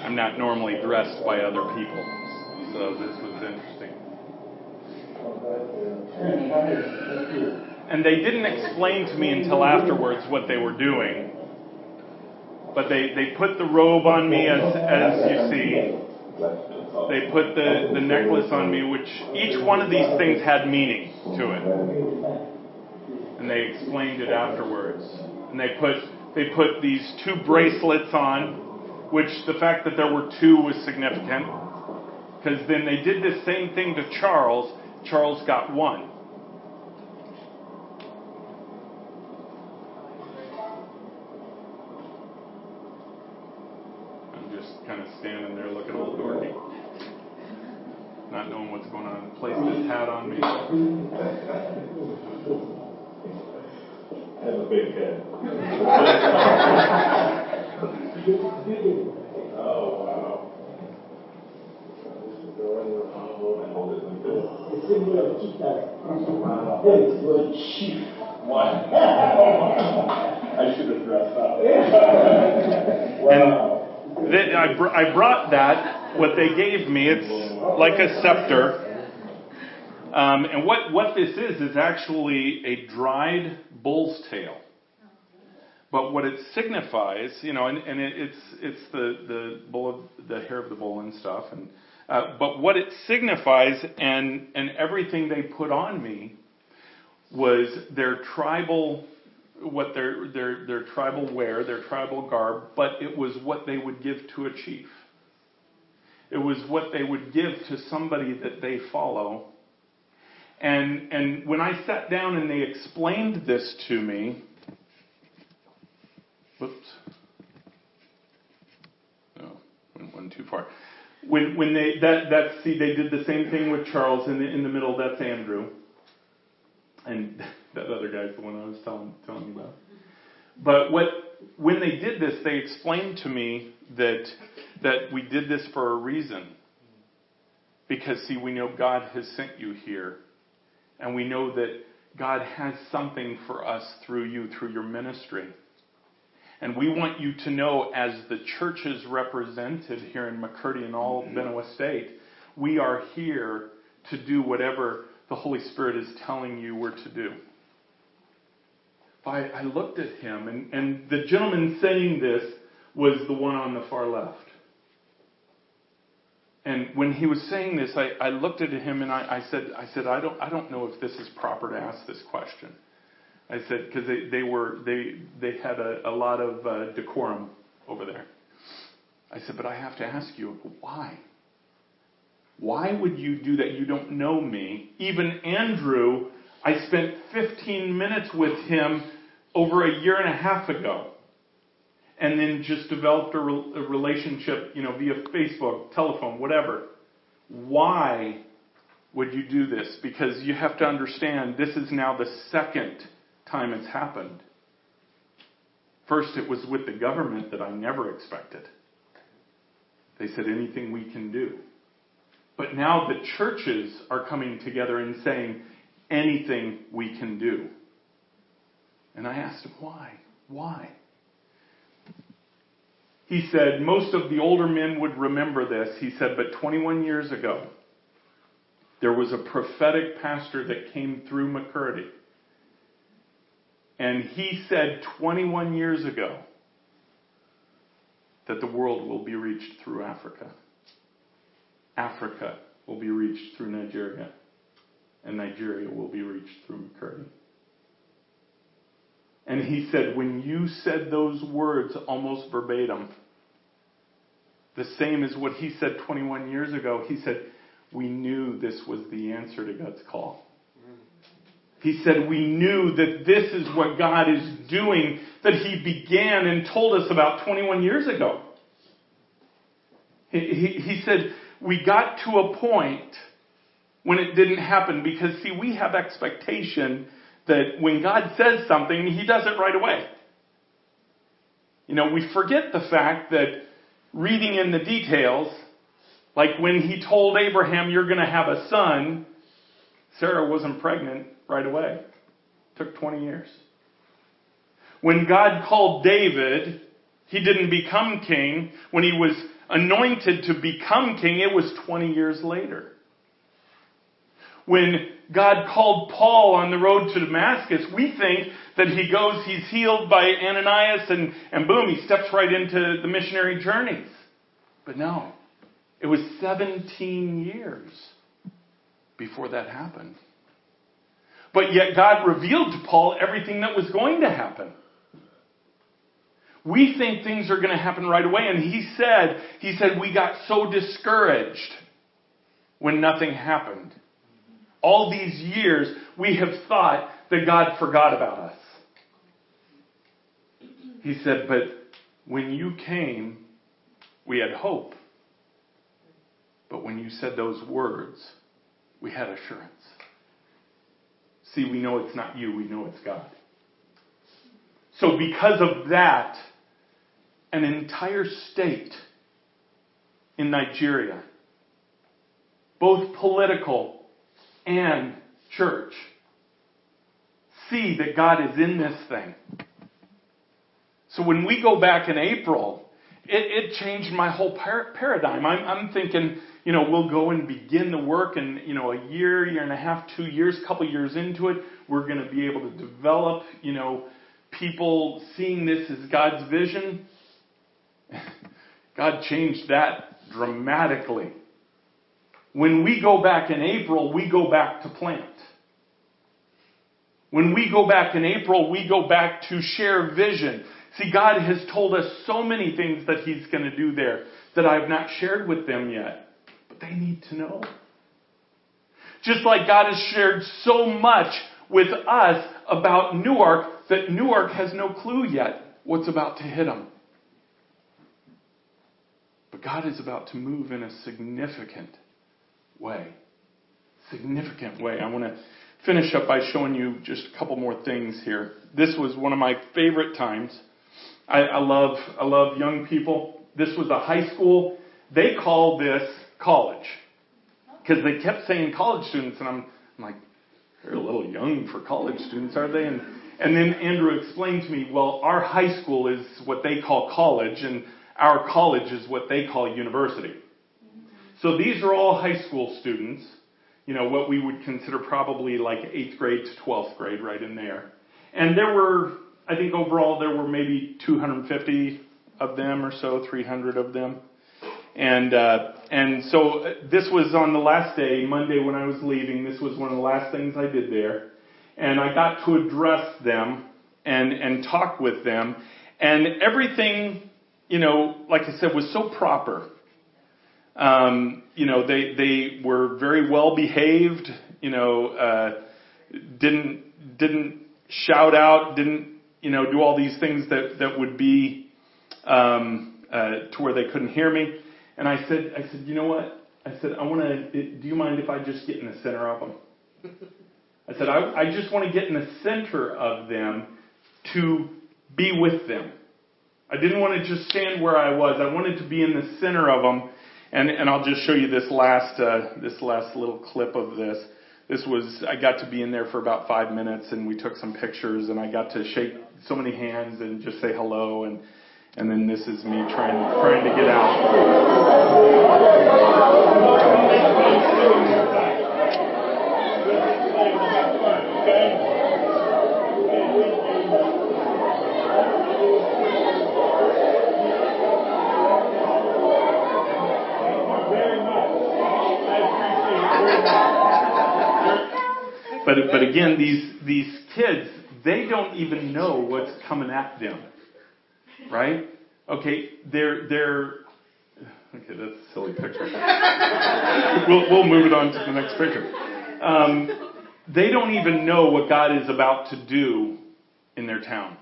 I'm not normally dressed by other people. So this was interesting. And they didn't explain to me until afterwards what they were doing. But they, they put the robe on me, as as you see. They put the, the necklace on me, which each one of these things had meaning to it. And they explained it afterwards. And they put they put these two bracelets on, which the fact that there were two was significant. Because then they did the same thing to Charles. Charles got one. Kind of standing there looking all dorky, not knowing what's going on. Place this hat on me. I have a big head. Oh, wow. Just go in your envelope and hold it like this. It's in your Kitas. Wow. It's your chief. What? I should have dressed up. Wow. I, br- I brought that, what they gave me. It's like a scepter. Um, and what, what this is, is actually a dried bull's tail. But what it signifies, you know, and, and it, it's it's the, the, bull of, the hair of the bull and stuff. And uh, but what it signifies, and, and everything they put on me, was their tribal... what their, their their tribal wear, their tribal garb, but it was what they would give to a chief. It was what they would give to somebody that they follow. And and when I sat down and they explained this to me, whoops, no, went one too far. When when they that that see they did the same thing with Charles in the in the middle. That's Andrew. And that other guy's the one I was telling telling you about. But what when they did this, they explained to me that that we did this for a reason. Because see, we know God has sent you here, and we know that God has something for us through you, through your ministry. And we want you to know, as the churches represented here in Makurdi and all mm-hmm. Benue State, we are here to do whatever the Holy Spirit is telling you we're to do. I, I looked at him, and, and the gentleman saying this was the one on the far left. And when he was saying this, I, I looked at him and I, I said, I said, I don't, I don't know if this is proper to ask this question. I said, because they, they were, they, they had a, a lot of uh, decorum over there. I said, but I have to ask you, why? Why would you do that? You don't know me. Even Andrew, I spent fifteen minutes with him over a year and a half ago. And then just developed a, re- a relationship, you know, via Facebook, telephone, whatever. Why would you do this? Because you have to understand, this is now the second time it's happened. First, it was with the government that I never expected. They said, anything we can do. But now the churches are coming together and saying, anything we can do. And I asked him, why? Why? He said, most of the older men would remember this. He said, but twenty-one years ago, there was a prophetic pastor that came through Makurdi. And he said twenty-one years ago that the world will be reached through Africa. Africa will be reached through Nigeria, and Nigeria will be reached through Makurdi. And he said, when you said those words almost verbatim, the same as what he said twenty-one years ago, he said, we knew this was the answer to God's call. He said, we knew that this is what God is doing, that he began and told us about twenty-one years ago. He, he, he said, we got to a point when it didn't happen because, see, we have expectation that when God says something, he does it right away. You know, we forget the fact that reading in the details, like when he told Abraham, you're going to have a son, Sarah wasn't pregnant right away. It took twenty years. When God called David, He didn't become king. When he was anointed to become king, it was twenty years later. When God called Paul on the road to Damascus, we think that he goes, he's healed by Ananias, and, and boom, he steps right into the missionary journeys. But no, it was seventeen years before that happened. But yet God revealed to Paul everything that was going to happen. We think things are going to happen right away. And he said, he said, we got so discouraged when nothing happened. All these years, we have thought that God forgot about us. He said, but when you came, we had hope. But when you said those words, we had assurance. See, we know it's not you, we know it's God. So because of that, an entire state in Nigeria, both political and church, see that God is in this thing. So when we go back in April, it, it changed my whole par- paradigm. I'm, I'm thinking, you know, we'll go and begin the work and, you know, a year, year and a half, two years, couple years into it, we're going to be able to develop, you know, people seeing this as God's vision. God changed that dramatically. When we go back in April, we go back to plant. When we go back in April, we go back to share vision. See, God has told us so many things that He's going to do there that I have not shared with them yet. But they need to know. Just like God has shared so much with us about Newark that Newark has no clue yet what's about to hit them. But God is about to move in a significant way. Significant way. I want to finish up by showing you just a couple more things here. This was one of my favorite times. I, I love I love young people. This was a high school. They call this college because they kept saying college students, and I'm, I'm like, they're a little young for college students, are they? And and then Andrew explained to me, well, our high school is what they call college, and our college is what they call university. So these are all high school students, you know, what we would consider probably like eighth grade to twelfth grade, right in there. And there were, I think overall, there were maybe two hundred fifty of them or so, three hundred of them. And uh, and so this was on the last day, Monday when I was leaving. This was one of the last things I did there. And I got to address them and, and talk with them. And everything, you know, like I said, was so proper. Um, you know, they, they were very well behaved, you know, uh, didn't, didn't shout out, didn't, you know, do all these things that, that would be, um, uh, to where they couldn't hear me. And I said, I said, you know what? I said, I want to, do you mind if I just get in the center of them? I said, I, I just want to get in the center of them to be with them. I didn't want to just stand where I was. I wanted to be in the center of them. And, and I'll just show you this last uh, this last little clip of this. This was, I got to be in there for about five minutes, and we took some pictures, and I got to shake so many hands and just say hello, and and then this is me trying trying to get out. But but again, these these kids, they don't even know what's coming at them, right? Okay, they're they're okay. That's a silly picture. we'll we'll move it on to the next picture. Um, they don't even know what God is about to do in their town.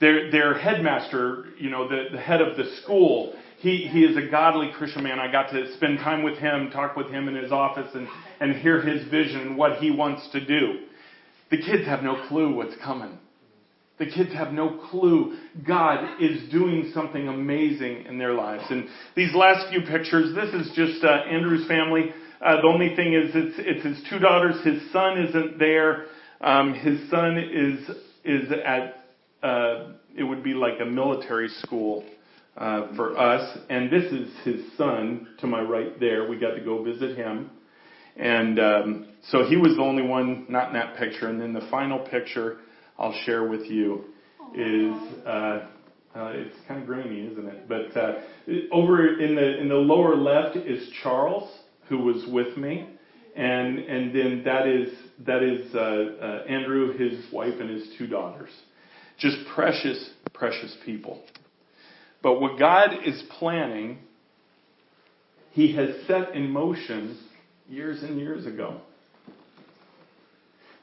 Their their headmaster, you know, the, the head of the school. He he is a godly Christian man. I got to spend time with him, talk with him in his office, and, and hear his vision and what he wants to do. The kids have no clue what's coming. The kids have no clue God is doing something amazing in their lives. And these last few pictures, this is just uh, Andrew's family. Uh, the only thing is it's it's his two daughters. His son isn't there. Um, his son is is at uh, it would be like a military school uh, for us. And this is his son to my right there. We got to go visit him. And um, so he was the only one not in that picture. And then the final picture I'll share with you is, uh, uh, it's kind of grainy, isn't it? But uh, over in the in the lower left is Charles, who was with me. And and then that is that is uh, uh, Andrew, his wife, and his two daughters. Just precious, precious people. But what God is planning, He has set in motion years and years ago.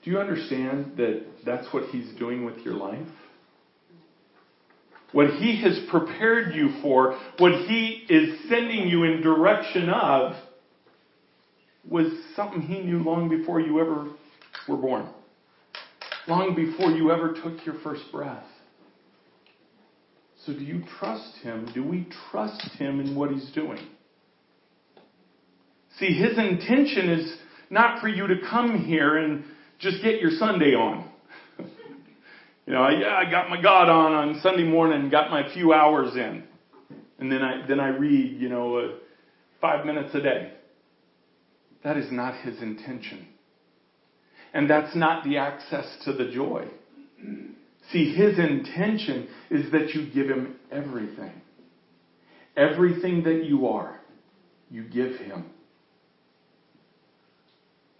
Do you understand that that's what He's doing with your life? What He has prepared you for, what He is sending you in direction of, was something He knew long before you ever were born. Long before you ever took your first breath. So do you trust Him? Do we trust Him in what He's doing? See, His intention is not for you to come here and just get your Sunday on. You know, yeah, I got my God on on Sunday morning, got my few hours in. And then I, then I read, you know, uh, five minutes a day. That is not His intention. And that's not the access to the joy. See, His intention is that you give Him everything. Everything that you are, you give Him.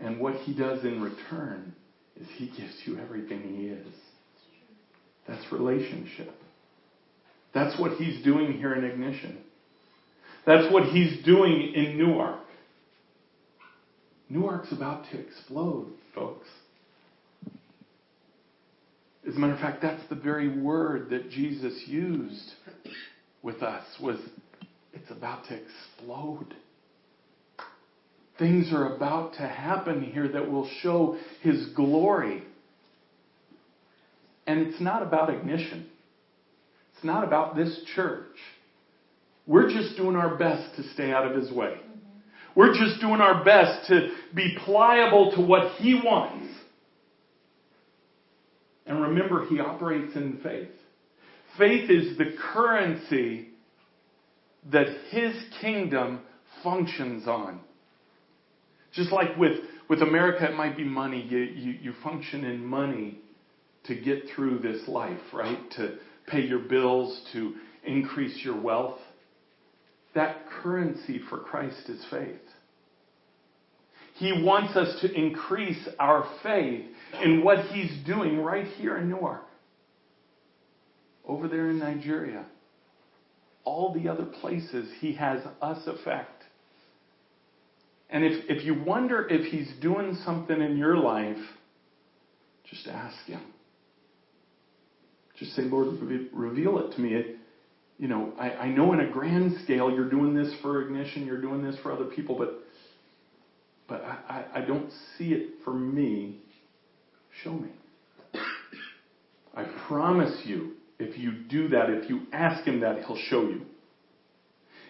And what He does in return is He gives you everything He is. That's relationship. That's what He's doing here in Ignition. That's what He's doing in Newark. Newark's about to explode, folks. As a matter of fact, that's the very word that Jesus used with us, was it's about to explode. Things are about to happen here that will show His glory. And it's not about Ignition. It's not about this church. We're just doing our best to stay out of His way. We're just doing our best to be pliable to what He wants. And remember, He operates in faith. Faith is the currency that His kingdom functions on. Just like with, with America, it might be money. You, you, you function in money to get through this life, right? To pay your bills, to increase your wealth. That currency for Christ is faith. He wants us to increase our faith in what He's doing right here in Newark, over there in Nigeria, all the other places He has us affect. And if, if you wonder if He's doing something in your life, just ask Him. Just say, Lord, reveal it to me. It, You know, I, I know in a grand scale you're doing this for Ignition, you're doing this for other people, but but I, I, I don't see it for me. Show me. I promise you, if you do that, if you ask Him that, He'll show you.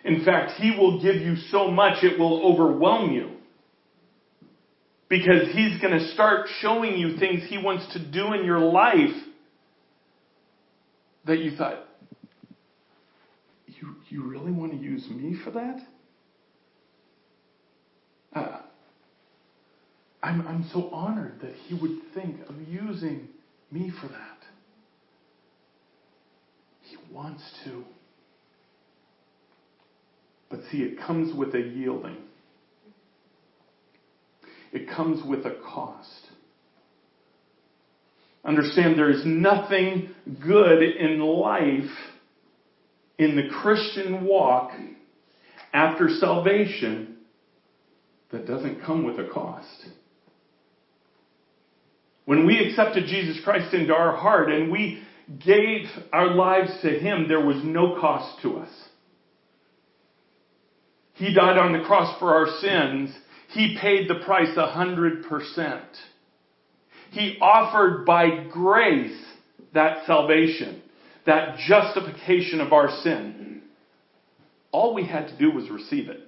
In fact, He will give you so much it will overwhelm you. Because He's going to start showing you things He wants to do in your life that you thought, You, you really want to use me for that? Uh, I'm, I'm so honored that He would think of using me for that. He wants to. But see, it comes with a yielding. It comes with a cost. Understand, there is nothing good in life, in the Christian walk after salvation, that doesn't come with a cost. When we accepted Jesus Christ into our heart and we gave our lives to Him, there was no cost to us. He died on the cross for our sins. He paid the price a hundred percent. He offered by grace that salvation, that justification of our sin. All we had to do was receive it.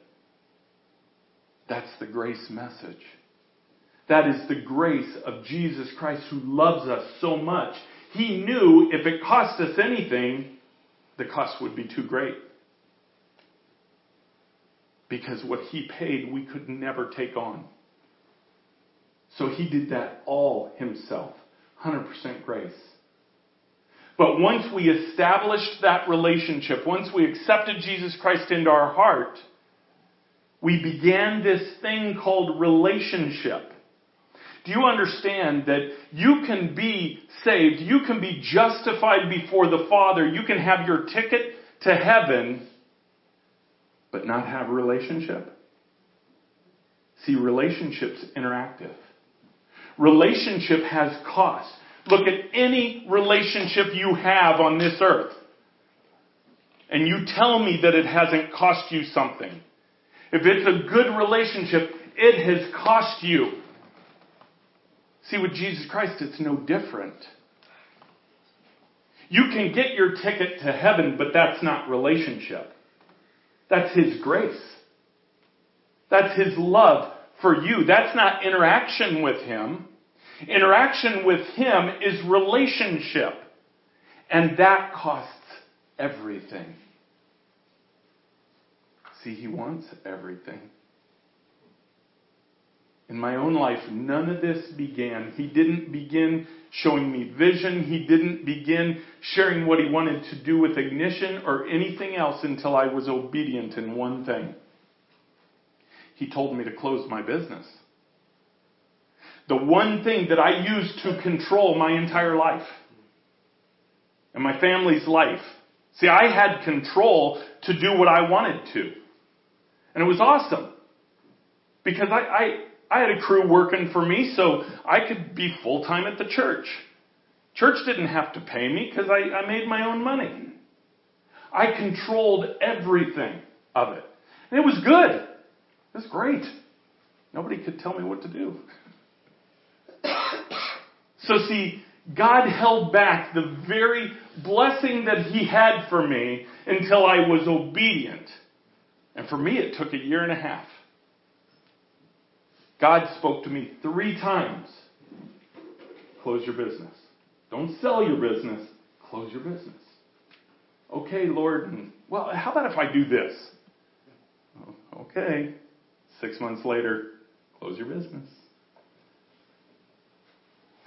That's the grace message. That is the grace of Jesus Christ, who loves us so much. He knew if it cost us anything, the cost would be too great. Because what he paid, we could never take on. So he did that all himself. one hundred percent grace. But once we established that relationship, once we accepted Jesus Christ into our heart, we began this thing called relationship. Do you understand that you can be saved, you can be justified before the Father, you can have your ticket to heaven, but not have a relationship? See, relationship's interactive. Relationship has cost. Look at any relationship you have on this earth, and you tell me that it hasn't cost you something. If it's a good relationship, it has cost you. See, with Jesus Christ, it's no different. You can get your ticket to heaven, but that's not relationship. That's his grace. That's his love for you. That's not interaction with him. Interaction with him is relationship. And that costs everything. See, he wants everything. In my own life, none of this began. He didn't begin showing me vision. He didn't begin sharing what he wanted to do with Ignition or anything else until I was obedient in one thing. He told me to close my business. The one thing that I used to control my entire life and my family's life. See, I had control to do what I wanted to. And it was awesome. Because I... I I had a crew working for me, so I could be full-time at the church. Church didn't have to pay me because I, I made my own money. I controlled everything of it. And it was good. It was great. Nobody could tell me what to do. So see, God held back the very blessing that he had for me until I was obedient. And for me, it took a year and a half. God spoke to me three times. Close your business. Don't sell your business. Close your business. Okay, Lord. Well, how about if I do this? Okay. Six months later, close your business.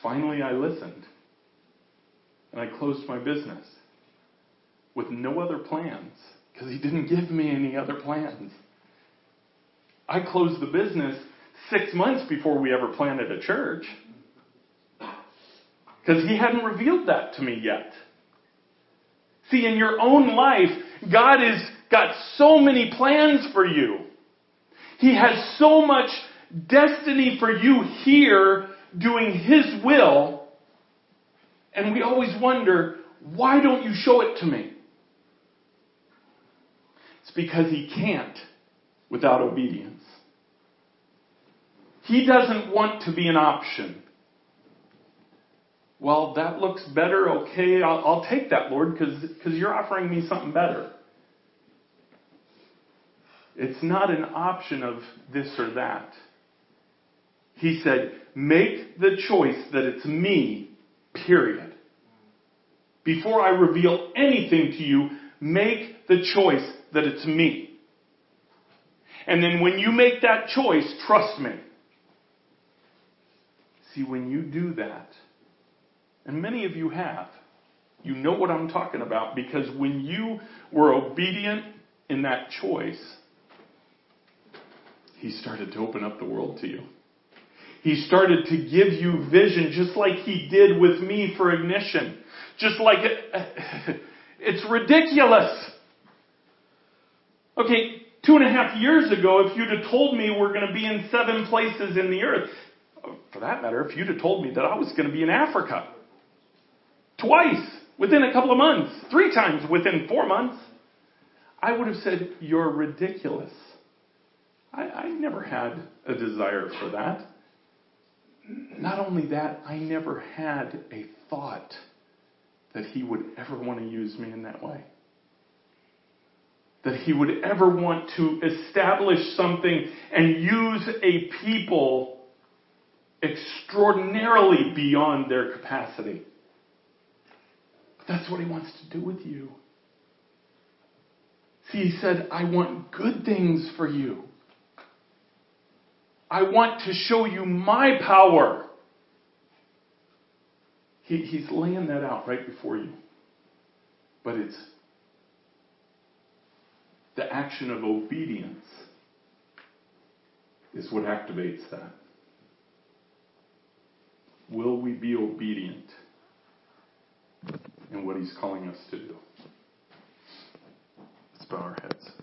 Finally, I listened. And I closed my business with no other plans because he didn't give me any other plans. I closed the business six months before we ever planted a church. Because he hadn't revealed that to me yet. See, in your own life, God has got so many plans for you. He has so much destiny for you here doing his will. And we always wonder, why don't you show it to me? It's because he can't without obedience. He doesn't want to be an option. Well, that looks better. Okay, I'll, I'll take that, Lord, because because you're offering me something better. It's not an option of this or that. He said, make the choice that it's me, period. Before I reveal anything to you, make the choice that it's me. And then when you make that choice, trust me. See, when you do that, and many of you have, you know what I'm talking about, because when you were obedient in that choice, he started to open up the world to you. He started to give you vision, just like he did with me for Ignition. Just like, it, it's ridiculous. Okay, two and a half years ago, if you'd have told me we're going to be in seven places in the earth, for that matter, if you'd have told me that I was going to be in Africa twice within a couple of months, three times within four months, I would have said, you're ridiculous. I, I never had a desire for that. Not only that, I never had a thought that he would ever want to use me in that way. That he would ever want to establish something and use a people extraordinarily beyond their capacity. That's what he wants to do with you. See, he said, I want good things for you. I want to show you my power. He, he's laying that out right before you. But it's the action of obedience is what activates that. Will we be obedient in what he's calling us to do? Let's bow our heads.